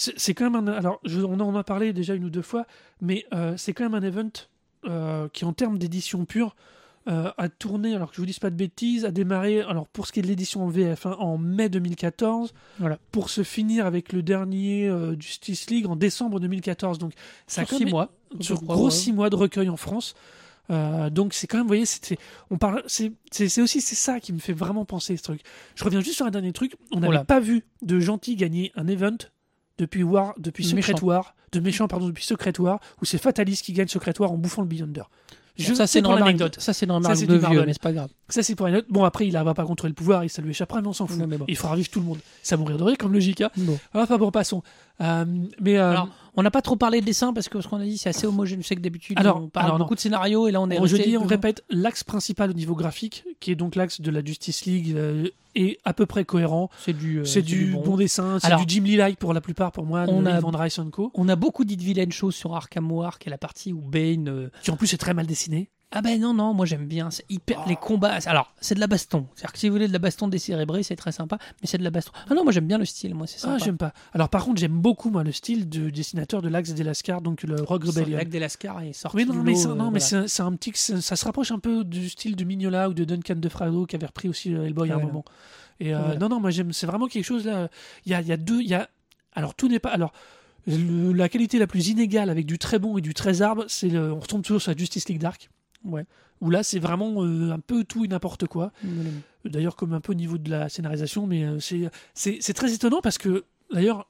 c'est, c'est quand même un, alors je, on en a parlé déjà une ou deux fois, mais euh, c'est quand même un event euh, qui en termes d'édition pure euh, a tourné, alors que je vous dise pas de bêtises, a démarré, alors pour ce qui est de l'édition en V F, hein, en mai deux mille quatorze, voilà, pour se finir avec le dernier euh, Justice League en décembre deux mille quatorze, donc ça sur six mois, sur gros ouais. six mois de recueil en France. Euh, donc c'est quand même, vous voyez, c'est, c'est, on parle, c'est, c'est, c'est aussi c'est ça qui me fait vraiment penser ce truc. Je reviens juste sur un dernier truc. On n'avait pas vu de gentil gagner un event depuis War, depuis Secret méchant. War, de méchant pardon depuis Secret War, où c'est Fatalist qui gagne Secret War en bouffant le Beyonder. Je, ça, c'est c'est anecdote. Ça c'est normal, ça c'est de vieux, Marvel. Mais c'est pas grave. Ça c'est pour une autre. Bon après il va pas contrôler le pouvoir et ça lui échappera, mais on s'en fout. Non, mais bon. Il fera vivre tout le monde. Ça mourir de rire comme le J K. Bon. Enfin bon, passons. Euh, mais euh, alors, on n'a pas trop parlé de dessin parce que ce qu'on a dit c'est assez homogène. Je sais que d'habitude alors, on parle alors, beaucoup non. de scénarios et là on est. Je dis, on répète l'axe principal au niveau graphique qui est donc l'axe de la Justice League euh, est à peu près cohérent. C'est du, euh, c'est, c'est du, du bon, bon dessin. C'est alors, du Jim Lee-like pour la plupart pour moi. On a Ivan Reis and Co. On a beaucoup dit de vilaines choses sur Arkham War, qui est la partie où Bane, qui en plus est très mal dessiné. Ah ben non, non, moi j'aime bien, c'est hyper... Oh. Les combats, alors c'est de la baston, c'est-à-dire que si vous voulez de la baston décérébrée, c'est très sympa, mais c'est de la baston. Ah non, moi j'aime bien le style, moi c'est sympa. Ah, j'aime pas. Alors par contre, j'aime beaucoup moi le style du dessinateur de l'Axe des Lascars, donc le Rogue Rebellion. L'Axe des Lascars est sorti mais non, du mais lot, ça, non, euh, mais voilà. c'est, c'est un petit... C'est, ça se rapproche un peu du style de Mignola ou de Duncan de Frado qui avait repris aussi Hellboy ah, à un voilà. moment. Et euh, voilà. Non, non, moi j'aime, c'est vraiment quelque chose là... Il y a, il y a deux... Il y a... Alors tout n'est pas... Alors... Le, la qualité la plus inégale avec du très bon et du très arbre, c'est le, on retombe toujours sur la Justice League Dark, ouais. où là c'est vraiment euh, un peu tout et n'importe quoi. Mmh. D'ailleurs comme un peu au niveau de la scénarisation, mais euh, c'est, c'est, c'est très étonnant parce que d'ailleurs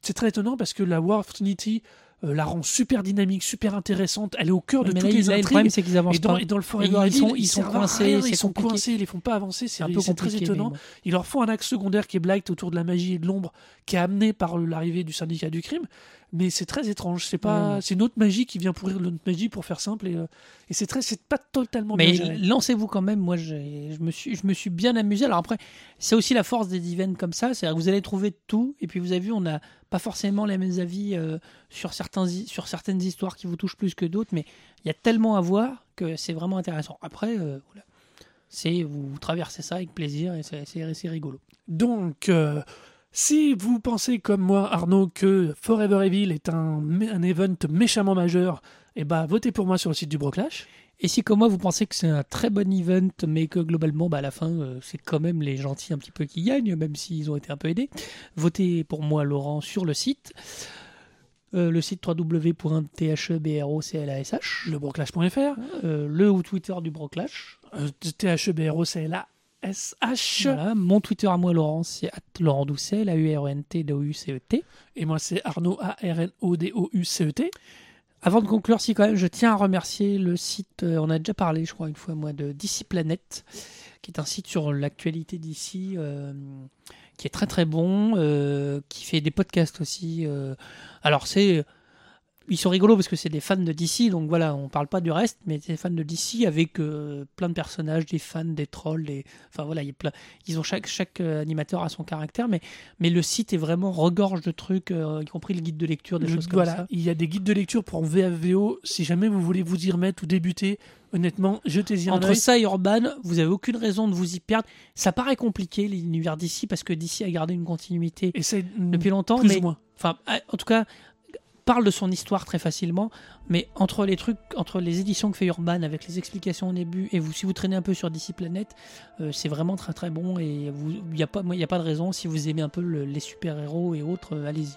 c'est très étonnant parce que la War of Trinity euh, la rend super dynamique, super intéressante. Elle est au cœur de mais toutes là, les là, intrigues. Le problème c'est qu'ils avancent et dans, pas. Et dans le Forever Evil, ils sont, ils sont coincés, rien, ils sont coincés, ils les font pas avancer. C'est, un peu c'est très étonnant. Bon. Ils leur font un axe secondaire qui est Blight autour de la magie et de l'ombre, qui est amené par l'arrivée du Syndicat du Crime. Mais c'est très étrange. C'est pas, mmh. c'est une autre magie qui vient pourrir notre magie pour faire simple. Et, euh, et c'est très, c'est pas totalement. Mais bien lancez-vous quand même. Moi, j'ai, je me suis, je me suis bien amusé. Alors après, c'est aussi la force des events comme ça. C'est-à-dire que vous allez trouver tout. Et puis vous avez vu, on a pas forcément les mêmes avis euh, sur, certains, sur certaines histoires qui vous touchent plus que d'autres, mais il y a tellement à voir que c'est vraiment intéressant. Après, euh, voilà, c'est, vous traversez ça avec plaisir et c'est, c'est, c'est rigolo. Donc, euh, si vous pensez comme moi, Arnaud, que Forever Evil est un, un event méchamment majeur, eh ben, votez pour moi sur le site du Bro Clash. Et si comme moi vous pensez que c'est un très bon event, mais que globalement bah, à la fin euh, c'est quand même les gentils un petit peu qui gagnent, même s'ils ont été un peu aidés, votez pour moi Laurent sur le site, euh, le site double vé double vé double vé point thebroklash, le broclash point f r, euh, le ou Twitter du Broclash, euh, thebroklash, voilà, mon Twitter à moi Laurent c'est arobase laurent doucet, A U R E N T D O U C E T, et moi c'est Arnaud A R N O D O U C E T. Avant de conclure, si quand même, je tiens à remercier le site, euh, on a déjà parlé, je crois, une fois, moi, de D C Planet, qui est un site sur l'actualité d'ici, euh, qui est très très bon, euh, qui fait des podcasts aussi. Euh, alors, c'est, ils sont rigolos parce que c'est des fans de D C, donc voilà, on parle pas du reste, mais c'est des fans de D C avec euh, plein de personnages, des fans, des trolls, des, enfin voilà, il y a plein, ils ont chaque, chaque euh, animateur a son caractère, mais, mais le site est vraiment regorge de trucs, euh, y compris le guide de lecture, des le, choses comme voilà, ça. Voilà, il y a des guides de lecture pour V F V O, si jamais vous voulez vous y remettre ou débuter, honnêtement, jetez-y un oeil. Entre ça et Urban, vous n'avez aucune raison de vous y perdre. Ça paraît compliqué, l'univers D C, parce que D C a gardé une continuité et c'est, depuis longtemps, plus mais, ou moins. Enfin, en tout cas... parle de son histoire très facilement, mais entre les trucs, entre les éditions que fait Urban avec les explications au début, et vous, si vous traînez un peu sur D C Planet, euh, c'est vraiment très très bon et il n'y a, a pas de raison. Si vous aimez un peu le, les super-héros et autres, euh, allez-y.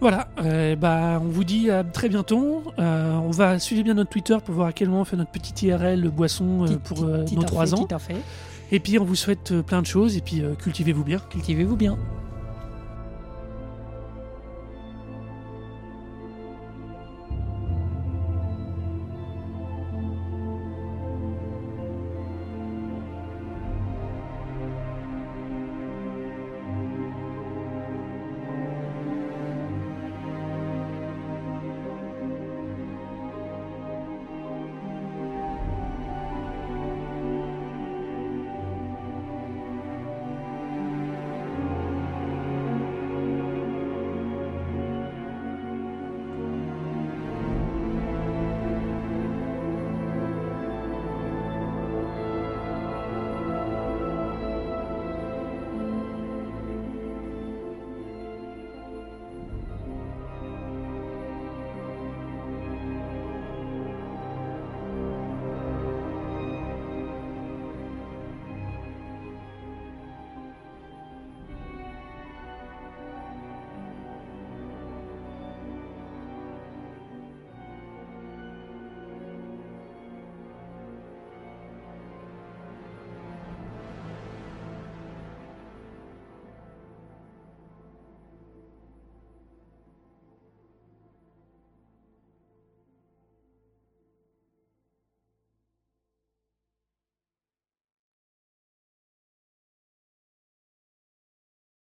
Voilà, euh, bah, on vous dit à très bientôt. Euh, on va suivre bien notre Twitter pour voir à quel moment on fait notre petit I R L, le boisson euh, pour euh, nos trois ans. Et puis on vous souhaite plein de choses et puis euh, cultivez-vous bien. Cultivez-vous bien.